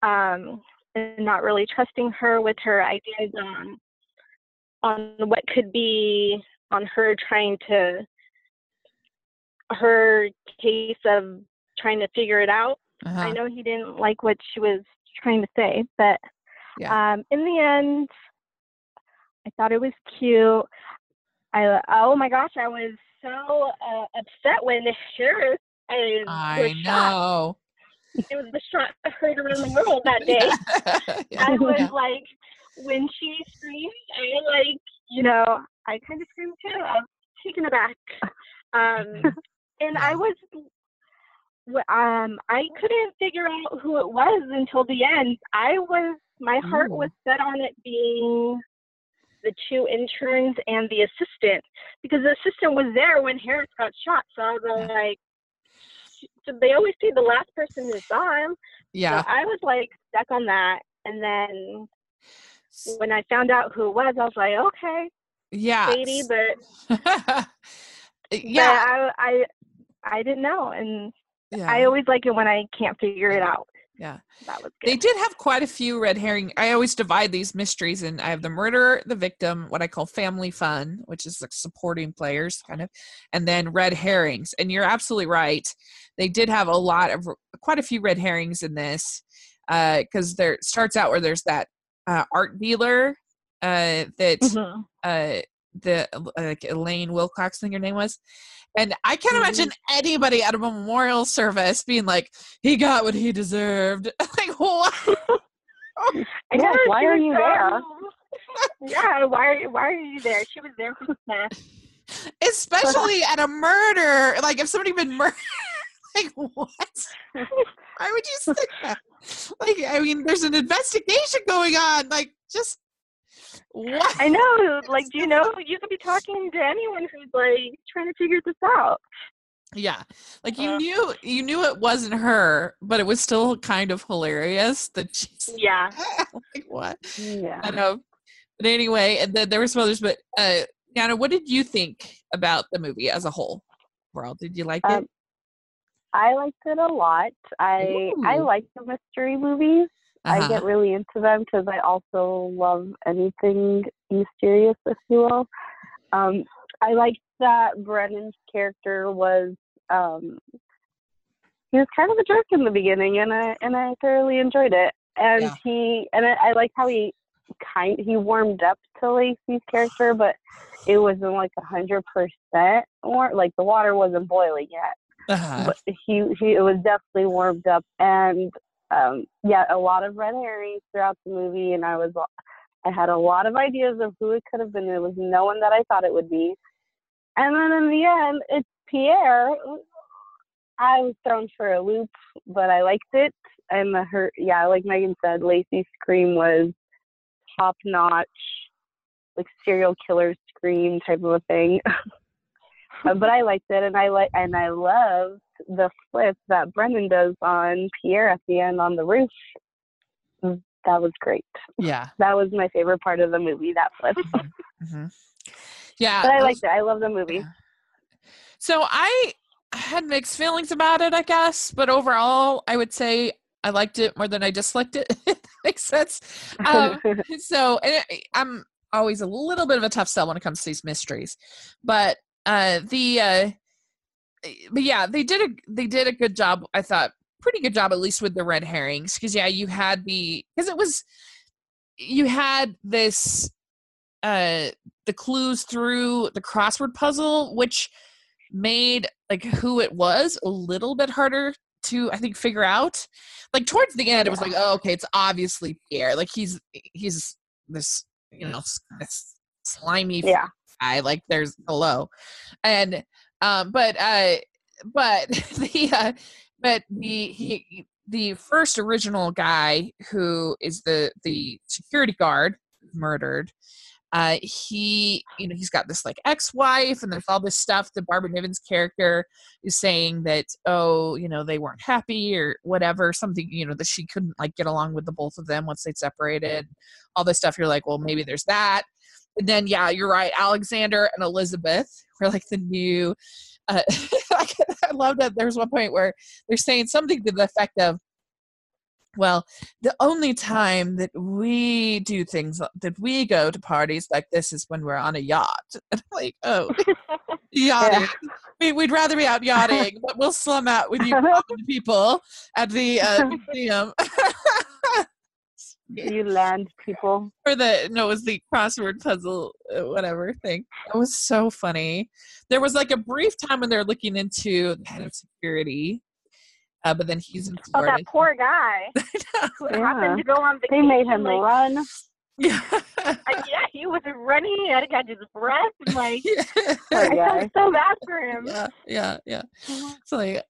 Um, and not really trusting her with her ideas on on what could be, on her trying to, her case of trying to figure it out. Uh-huh. I know he didn't like what she was trying to say, but yeah. um, in the end, I thought it was cute. I oh my gosh, I was so uh, upset when Harris. I, I was know. Shot. It was the shot I heard around the world that day. yeah. I was yeah. like, when she screamed, I like, you know, I kind of screamed too. I was taken aback. Um, and I was, um, I couldn't figure out who it was until the end. I was, my heart Ooh. was set on it being the two interns and the assistant, because the assistant was there when Harris got shot. So I was yeah. like, so they always say the last person who saw him. Yeah. So I was like stuck on that. And then when I found out who it was, I was like, okay. Yeah. Shady, but yeah, but I, I, I didn't know. And yeah. I always like it when I can't figure it out. Yeah. That was good. They did have quite a few red herring. I always divide these mysteries, and I have the murderer, the victim, what I call family fun, which is like supporting players kind of, and then red herrings. And you're absolutely right. They did have a lot of quite a few red herrings in this, uh, because there starts out where there's that uh, art dealer uh, that mm-hmm. uh, the like Elaine Wilcox, I think her name was. And I can't imagine anybody at a memorial service being like, he got what he deserved. Like, what? yeah, why are you there? yeah, why are you, why are you there? She was there for Smash. Especially at a murder. Like, if somebody had been murdered, like, what? Why would you say that? Like, I mean, there's an investigation going on. Like, just what? I know, like, do you know, you could be talking to anyone who's like trying to figure this out. Yeah, like you uh, knew you knew it wasn't her, but it was still kind of hilarious that she's yeah like what yeah I know. But anyway, and then there were some others, but uh Anna, what did you think about the movie as a whole? Overall, did you like um, it? I liked it a lot. I Ooh. I like the mystery movies. Uh-huh. I get really into them because I also love anything mysterious, if you will. Um, I liked that Brennan's character was, um, he was kind of a jerk in the beginning, and I and I thoroughly enjoyed it. And yeah. he and I, I liked how he kind he warmed up to Lacey's character, but it wasn't like a hundred percent warm. Like the water wasn't boiling yet, uh-huh. but he he it was definitely warmed up. And Um, yeah, a lot of red herrings throughout the movie, and I was, I had a lot of ideas of who it could have been. There was no one that I thought it would be, and then in the end, it's Pierre. I was thrown for a loop, but I liked it. And the her, yeah, like Megan said, Lacey's scream was top notch, like serial killer scream type of a thing. But I liked it, and I like, and I loved the flip that Brennan does on Pierre at the end on the roof. That was great. Yeah, that was my favorite part of the movie. That flip. mm-hmm. Yeah, but I liked it. I love the movie. Yeah. So I had mixed feelings about it, I guess, but overall, I would say I liked it more than I disliked it. That makes sense. Um, so and it, I'm always a little bit of a tough sell when it comes to these mysteries, but. Uh, the, uh, but yeah, they did a, they did a good job. I thought pretty good job, at least with the red herrings. Cause yeah, you had the, cause it was, you had this, uh, the clues through the crossword puzzle, which made like who it was a little bit harder to, I think, figure out. Like towards the end, it was like, oh, okay, it's obviously Pierre. Like he's, he's this, you know, this slimy yeah. I like there's hello and um but uh but the uh, but the he, the first original guy who is the the security guard murdered uh he you know he's got this like ex-wife and there's all this stuff that Barbara Niven's character is saying that oh you know they weren't happy or whatever something you know that she couldn't like get along with the both of them once they'd separated all this stuff. You're like, well, maybe there's that. And then, yeah, you're right. Alexander and Elizabeth were like the new. Uh, I love that. There's one point where they're saying something to the effect of, Well, the only time that we do things, that we go to parties like this, is when we're on a yacht. Like, oh, yachting. Yeah. We'd rather be out yachting, but we'll slum out with you people at the uh, museum. You land people. Or the, no, it was the crossword puzzle, uh, whatever thing. It was so funny. There was like a brief time when they were looking into the head of security. Uh, but then he's in Florida. Oh, that poor guy. Who yeah. happened to go on vacation. They made him like, run. Yeah. Like, yeah, he was running. I got his breath. And, like, yeah. I felt so bad for him. Yeah, yeah, yeah. It's like,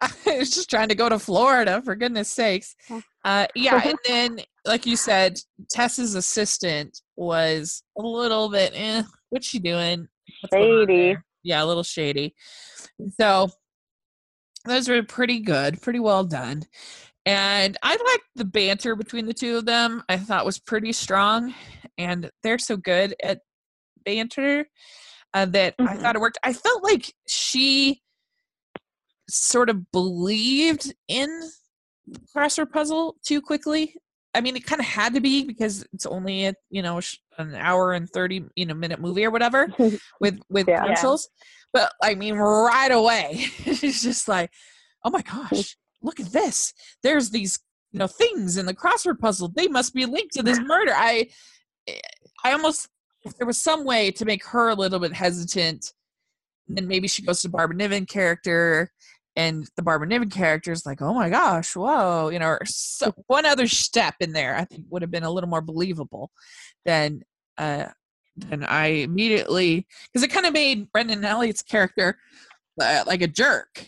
I was just trying to go to Florida, for goodness sakes. Uh, yeah, and then, like you said, Tess's assistant was a little bit, eh, what's she doing? What's shady. Yeah, a little shady. So... those were pretty good, pretty well done. And I liked the banter between the two of them. I thought was pretty strong. And they're so good at banter uh, that mm-hmm. I thought it worked. I felt like she sort of believed in the crossword puzzle too quickly. I mean, it kind of had to be because it's only a, you know, an hour and thirty you know minute movie or whatever with with yeah. pencils. Yeah. But, I mean, right away, she's just like, oh, my gosh, look at this. There's these, you know, things in the crossword puzzle. They must be linked to this murder. I I almost, if there was some way to make her a little bit hesitant, then maybe she goes to Barbara Niven character, and the Barbara Niven character is like, oh, my gosh, whoa. You know, or so, one other step in there, I think, would have been a little more believable than uh And I immediately, because it kind of made Brendan Elliott's character uh, like a jerk,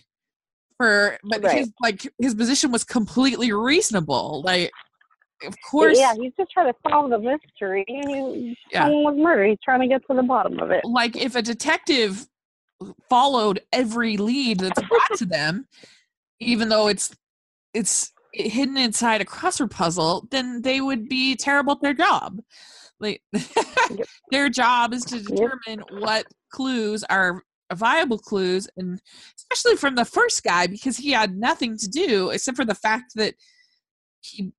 for but right. his like his position was completely reasonable. Like, of course, yeah, he's just trying to solve the mystery. He, yeah. Someone was murdered. He's trying to get to the bottom of it. Like, if a detective followed every lead that's brought to them, even though it's it's hidden inside a crossword puzzle, then they would be terrible at their job. Like, their job is to determine what clues are viable clues, and especially from the first guy, because he had nothing to do except for the fact that he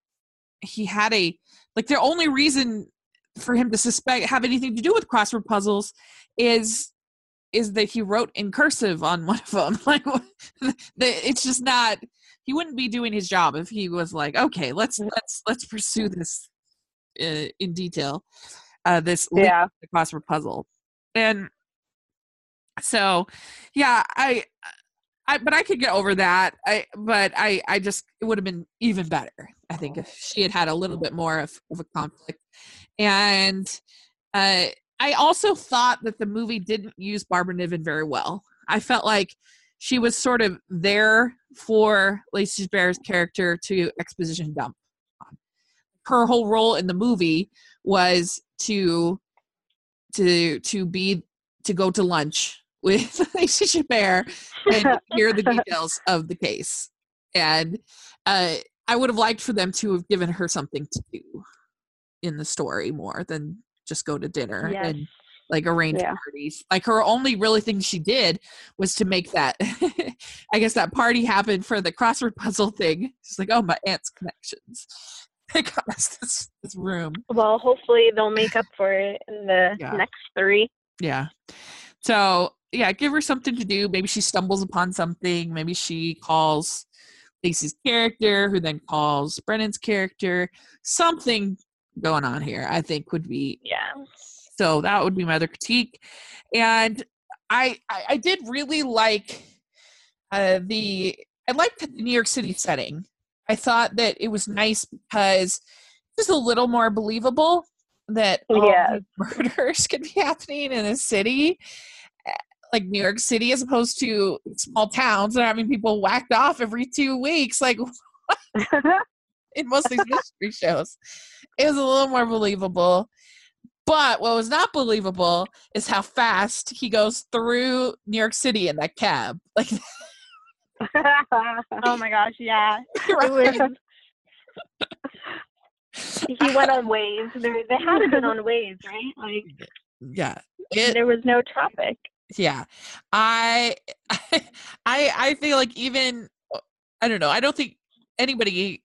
he had a like the only reason for him to suspect have anything to do with crossword puzzles is is that he wrote in cursive on one of them. Like, it's just not he wouldn't be doing his job if he was like, okay, let's let's let's pursue this Uh, in detail uh this yeah crossword puzzle. And so yeah I I but I could get over that I but I I just it would have been even better, I think, if she had had a little bit more of, of a conflict. And uh I also thought that the movie didn't use Barbara Niven very well. I felt like she was sort of there for Lacey Chabert's character to exposition dump. Her whole role in the movie was to to to be to go to lunch with Lacey Chabert and hear the details of the case. And uh, I would have liked for them to have given her something to do in the story more than just go to dinner yes. and like arrange yeah. parties. Like, her only really thing she did was to make that I guess that party happen for the crossword puzzle thing. She's like, oh, my aunt's connections. They got us this, this room. Well, hopefully they'll make up for it in the yeah. next three. Yeah. So, yeah, give her something to do. Maybe she stumbles upon something. Maybe she calls Lacey's character, who then calls Brennan's character. Something going on here, I think, would be... Yeah. So that would be my other critique. And I I, I did really like uh, the... I liked the New York City setting. I thought that it was nice because it's a little more believable that yeah. murders could be happening in a city like New York City, as opposed to small towns that are having people whacked off every two weeks. Like, what? In most of these mystery shows, it was a little more believable. But what was not believable is how fast he goes through New York City in that cab. Like. Oh my gosh, yeah. Right. He went on waves. They had been on waves, right? Like, yeah. It, there was no traffic. Yeah. I I I feel like even I don't know, I don't think anybody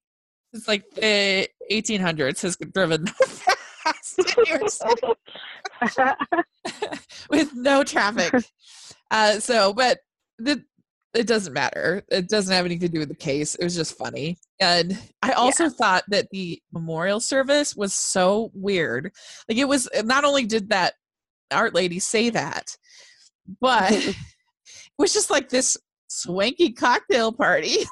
since like the eighteen hundreds has driven that fast in New York City with no traffic. Uh, so, but the, it doesn't matter. It doesn't have anything to do with the case. It was just funny. And I also yeah. thought that the memorial service was so weird. Like it was, not only did that art lady say that, but it was just like this swanky cocktail party.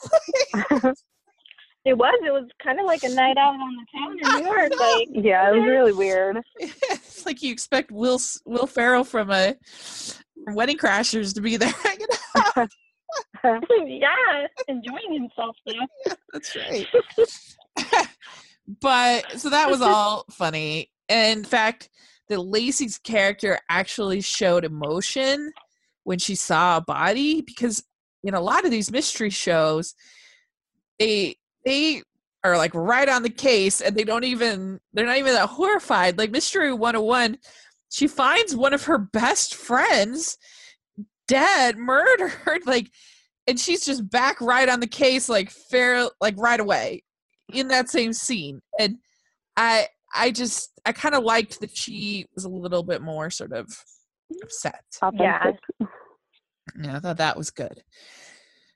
It was. It was kind of like a night out on the town in New York. Like, yeah, it was really weird. It's like you expect Will Will Ferrell from a from Wedding Crashers to be there hanging out. Yeah, enjoying himself though. Yeah, that's right. But so that was all funny. And in fact, the Lacey's character actually showed emotion when she saw a body, because in a lot of these mystery shows, they they are like right on the case and they don't even they're not even that horrified. Like Mystery one oh one, she finds one of her best friends dead, murdered, like, and she's just back right on the case, like fair, like right away in that same scene. And I I just I kind of liked that she was a little bit more sort of upset. Yeah. Yeah, I thought that was good.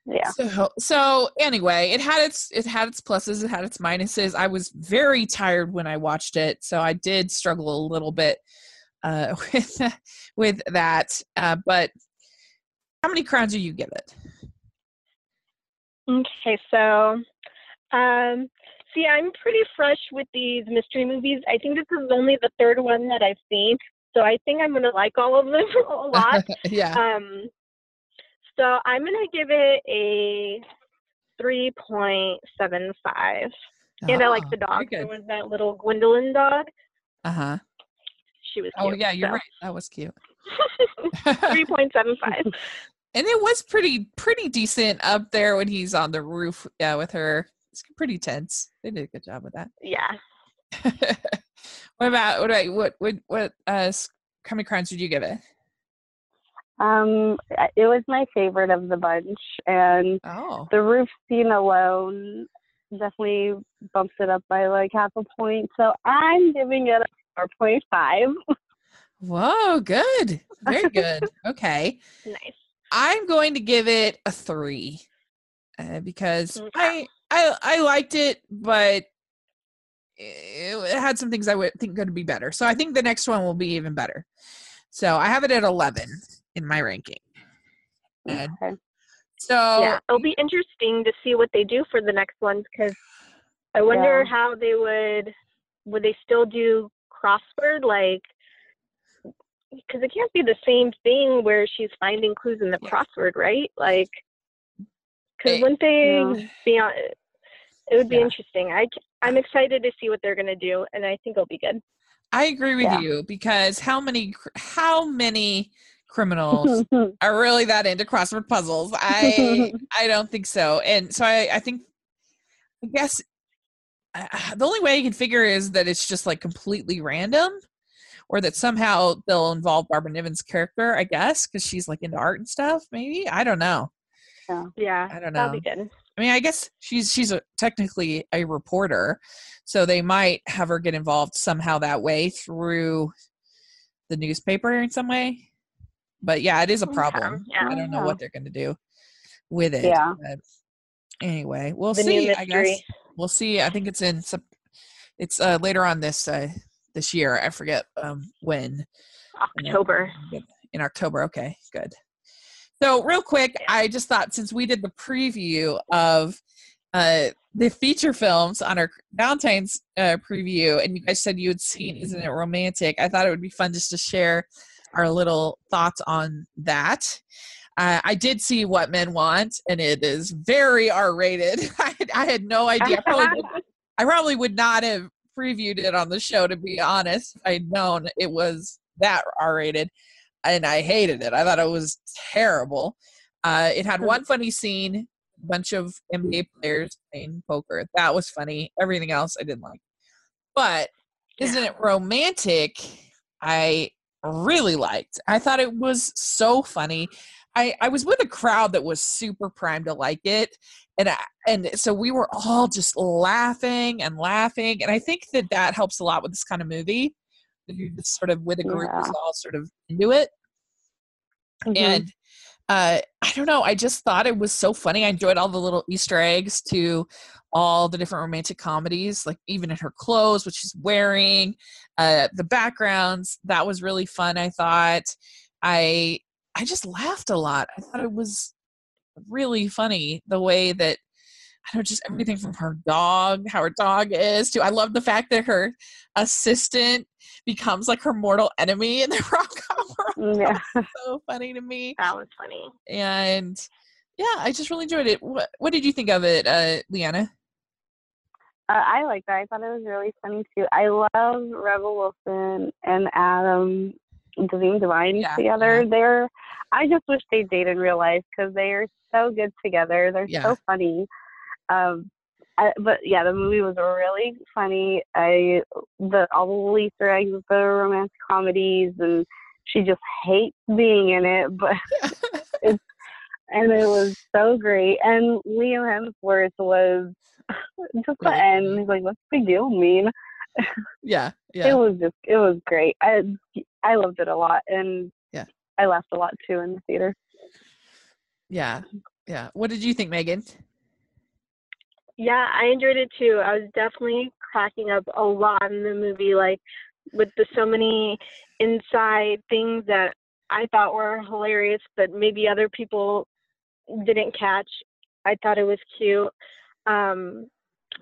Yeah. So, so anyway, it had its it had its pluses, it had its minuses. I was very tired when I watched it, so I did struggle a little bit uh, with with that. Uh, but how many crowns do you give it? Okay, so um, see, I'm pretty fresh with these mystery movies. I think this is only the third one that I've seen. So I think I'm going to like all of them a lot. Yeah. Um, so I'm going to give it a three point seven five. Oh, and I like the dog. There was that little Gwendolyn dog. Uh-huh. She was cute. Oh, yeah, you're so right. That was cute. three point seven five. And it was pretty pretty decent up there when he's on the roof yeah, with her. It's pretty tense. They did a good job with that. Yeah. What about what about, what what what uh how many crowns did you give it? Um, it was my favorite of the bunch, and oh. the roof scene alone definitely bumps it up by like half a point. So I'm giving it a four point five. Whoa, good, very good. Okay, nice. I'm going to give it a three uh, because okay. I I I liked it, but it had some things I would think could be better. So I think the next one will be even better. So I have it at eleven in my ranking. And okay. So yeah, it'll be interesting to see what they do for the next ones, because I wonder yeah. how they would would they still do crossword, like, because it can't be the same thing where she's finding clues in the crossword, right? Like, because one thing beyond. It would be yeah. interesting. I, I'm excited to see what they're going to do, and I think it'll be good. I agree with yeah. you, because how many how many criminals are really that into crossword puzzles? I I don't think so. And so I, I think, I guess, uh, the only way you can figure is that it's just, like, completely random, or that somehow they'll involve Barbara Niven's character, I guess, because she's, like, into art and stuff, maybe? I don't know. Yeah, yeah I don't know. That'll be good. I mean, I guess she's she's a, technically a reporter, so they might have her get involved somehow that way through the newspaper in some way. But yeah, it is a problem. Yeah, yeah. I don't know what they're going to do with it. Yeah. But anyway, we'll the see. I guess we'll see. I think it's in it's uh, later on this uh, this year. I forget um, when. October. In October. Okay, good. So real quick, I just thought, since we did the preview of uh, the feature films on our Valentine's uh, preview, and you guys said you had seen Isn't It Romantic, I thought it would be fun just to share our little thoughts on that. Uh, I did see What Men Want, and it is very R-rated. I, I had no idea. I probably, would, I probably would not have previewed it on the show, to be honest. I'd known it was that R-rated. And I hated it. I thought it was terrible. Uh, it had one funny scene, a bunch of N B A players playing poker. That was funny. Everything else I didn't like. But Isn't It Romantic? I really liked. I thought it was so funny. I, I was with a crowd that was super primed to like it. And, I, and so we were all just laughing and laughing. And I think that that helps a lot with this kind of movie. You're just sort of with a group that's yeah. all sort of into it. Mm-hmm. And uh, I don't know. I just thought it was so funny. I enjoyed all the little Easter eggs to all the different romantic comedies, like even in her clothes, what she's wearing, uh, the backgrounds. That was really fun, I thought. I I just laughed a lot. I thought it was really funny the way that, I don't, just everything from her dog, how her dog is, to I love the fact that her assistant becomes like her mortal enemy in the rom-com. Yeah. So funny to me. That was funny. And yeah, I just really enjoyed it. What, what did you think of it, uh, Leanna? Uh, I liked that. I thought it was really funny too. I love Rebel Wilson and Adam Devine Devine yeah, together. Yeah. They're, I just wish they dated in real life because they are so good together. They're yeah. so funny. Um, I, but yeah, the movie was really funny. I the all the Easter eggs with the romance comedies, and she just hates being in it. But it's, and it was so great. And Liam Hemsworth was just the end. He's like, "What's the big deal, mean?" Yeah, yeah. It was just, it was great. I I loved it a lot, and yeah, I laughed a lot too in the theater. Yeah, yeah. What did you think, Megan? Yeah, I enjoyed it too. I was definitely cracking up a lot in the movie, like with the so many inside things that I thought were hilarious, but maybe other people didn't catch. I thought it was cute. Um,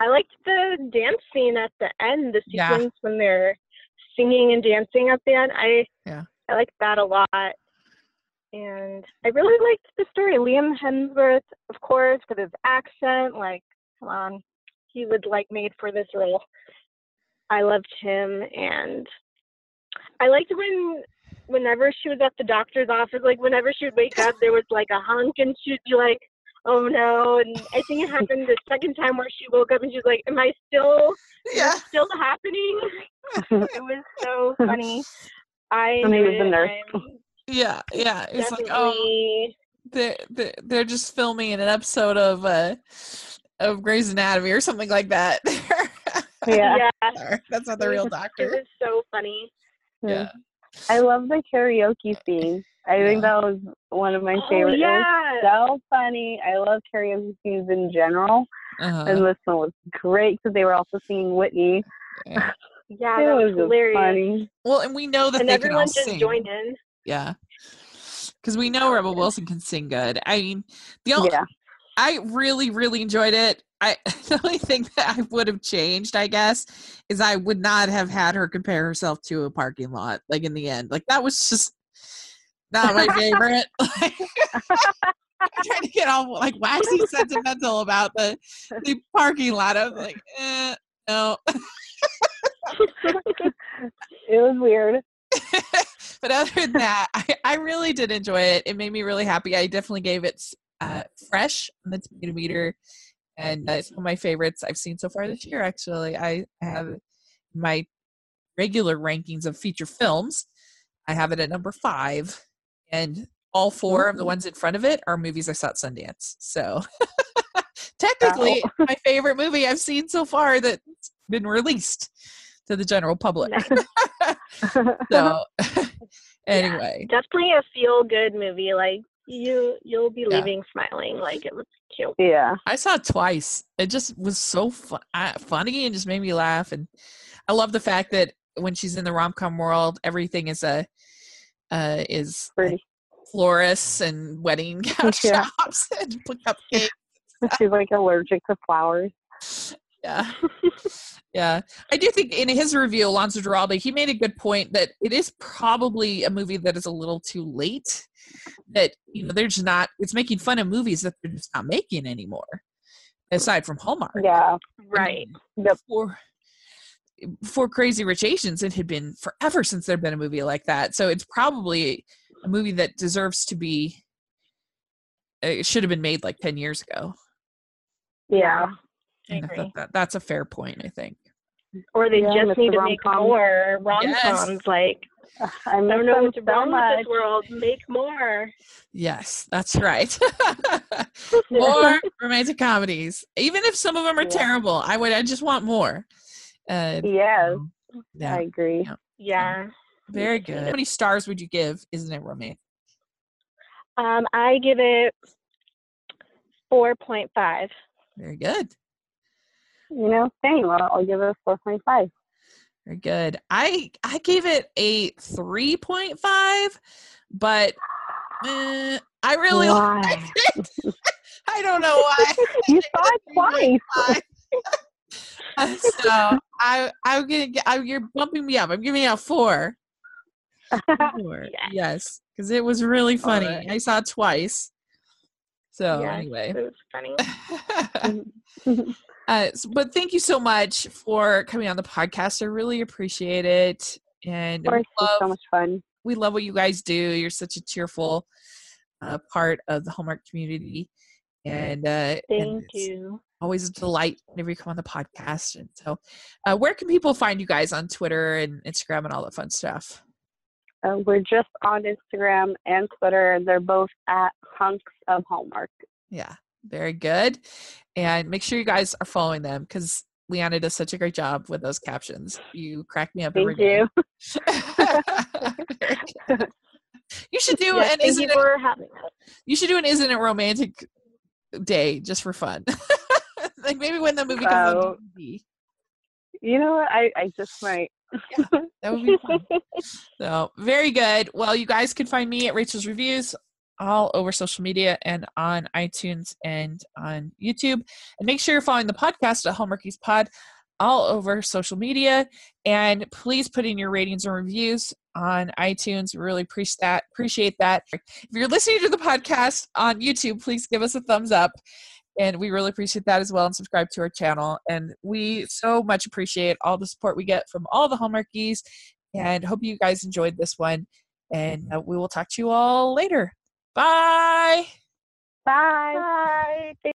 I liked the dance scene at the end, the sequence yeah. when they're singing and dancing at the end. I yeah. I liked that a lot. And I really liked the story. Liam Hemsworth, of course, with his accent, like, on he was like made for this role. I loved him, and I liked when whenever she was at the doctor's office, like whenever she would wake up there was like a hunk and she'd be like, oh no. And I think it happened the second time where she woke up and she was like, am I still yeah. is this still happening? It was so funny. I when he was the nurse. yeah yeah it's like, oh, they're, they're, they're just filming an episode of uh of Grey's Anatomy or something like that. Yeah. Yeah, that's not the real doctor. It was so funny. Yeah, I love the karaoke scene. I yeah. think that was one of my oh, favorites. Yeah. It was so funny. I love karaoke scenes in general, uh-huh. and this one was great because they were also singing Whitney. Yeah, yeah that was, was hilarious. Funny. Well, and we know that and they everyone can all just sing. Joined in. Yeah, because we know Rebel Wilson can sing good. I mean, the only. Yeah. I really, really enjoyed it. I the only thing that I would have changed, I guess, is I would not have had her compare herself to a parking lot, like in the end. Like that was just not my favorite. Like, I'm trying to get all like waxy sentimental about the, the parking lot. I was like, eh, no. It was weird. But other than that, I, I really did enjoy it. It made me really happy. I definitely gave it Uh, fresh on the tomato meter, and uh, it's one of my favorites I've seen so far this year. Actually, I have my regular rankings of feature films. I have it at number five, and all four of the ones in front of it are movies I saw at Sundance. So, technically, wow. my favorite movie I've seen so far that's been released to the general public. So, anyway, yeah, definitely a feel-good movie, like. You you'll be leaving yeah. smiling, like it was cute. Yeah, I saw it twice. It just was so fun, uh, funny, and just made me laugh. And I love the fact that when she's in the rom com world, everything is a uh, is like, florists and wedding couch yeah. shops and cupcakes. She's like allergic to flowers. Yeah, yeah. I do think in his review, Alonzo Duralde, he made a good point that it is probably a movie that is a little too late. That, you know, they're just not, it's making fun of movies that they're just not making anymore, aside from Hallmark. Yeah, right. Yep. Before, before Crazy Rich Asians, it had been forever since there'd been a movie like that. So it's probably a movie that deserves to be, it should have been made like ten years ago. Yeah, I agree. That, that, that's a fair point, I think. Or they yeah, just need to make more rom-coms, yes. like I don't know what's wrong with this world. Make more. Yes, that's right. More romantic comedies. Even if some of them are yeah. terrible, I would. I just want more. Uh, yes, yeah, I agree. Yeah. yeah. Very good. How many stars would you give Isn't It Romantic? Um, I give it four point five. Very good. You know, saying well, I'll give it a four point five. Very good. I I gave it a three point five, but uh, I really why? liked it. I don't know why. You saw it twice. uh, so I I'm gonna I, you're bumping me up. I'm giving out four. Four. Yes, because yes, it was really funny. Right. I saw it twice. So yes, anyway, it was funny. Uh, but thank you so much for coming on the podcast. I really appreciate it. And we love, so much fun. We love what you guys do. You're such a cheerful uh, part of the Hallmark community. And uh, thank and you. Always a delight whenever you come on the podcast. And so uh, where can people find you guys on Twitter and Instagram and all that fun stuff? Uh, we're just on Instagram and Twitter. They're both at Hunks of Hallmark. Yeah. Very good. And make sure you guys are following them because Leanna does such a great job with those captions. You crack me up Thank every day. Thank you. You should do yes, an isn't you, it, having you should do an Isn't It Romantic day just for fun. Like maybe when the movie comes out. You know what? I, I just might. Yeah, that would be fun. So very good. Well, you guys can find me at Rachel's Reviews all over social media and on iTunes and on YouTube. And make sure you're following the podcast at Hallmarkies Pod all over social media. And please put in your ratings and reviews on iTunes. We really appreciate that. Appreciate that. If you're listening to the podcast on YouTube, please give us a thumbs up. And we really appreciate that as well. And subscribe to our channel. And we so much appreciate all the support we get from all the Hallmarkies. And hope you guys enjoyed this one. And uh, we will talk to you all later. Bye. Bye. Bye.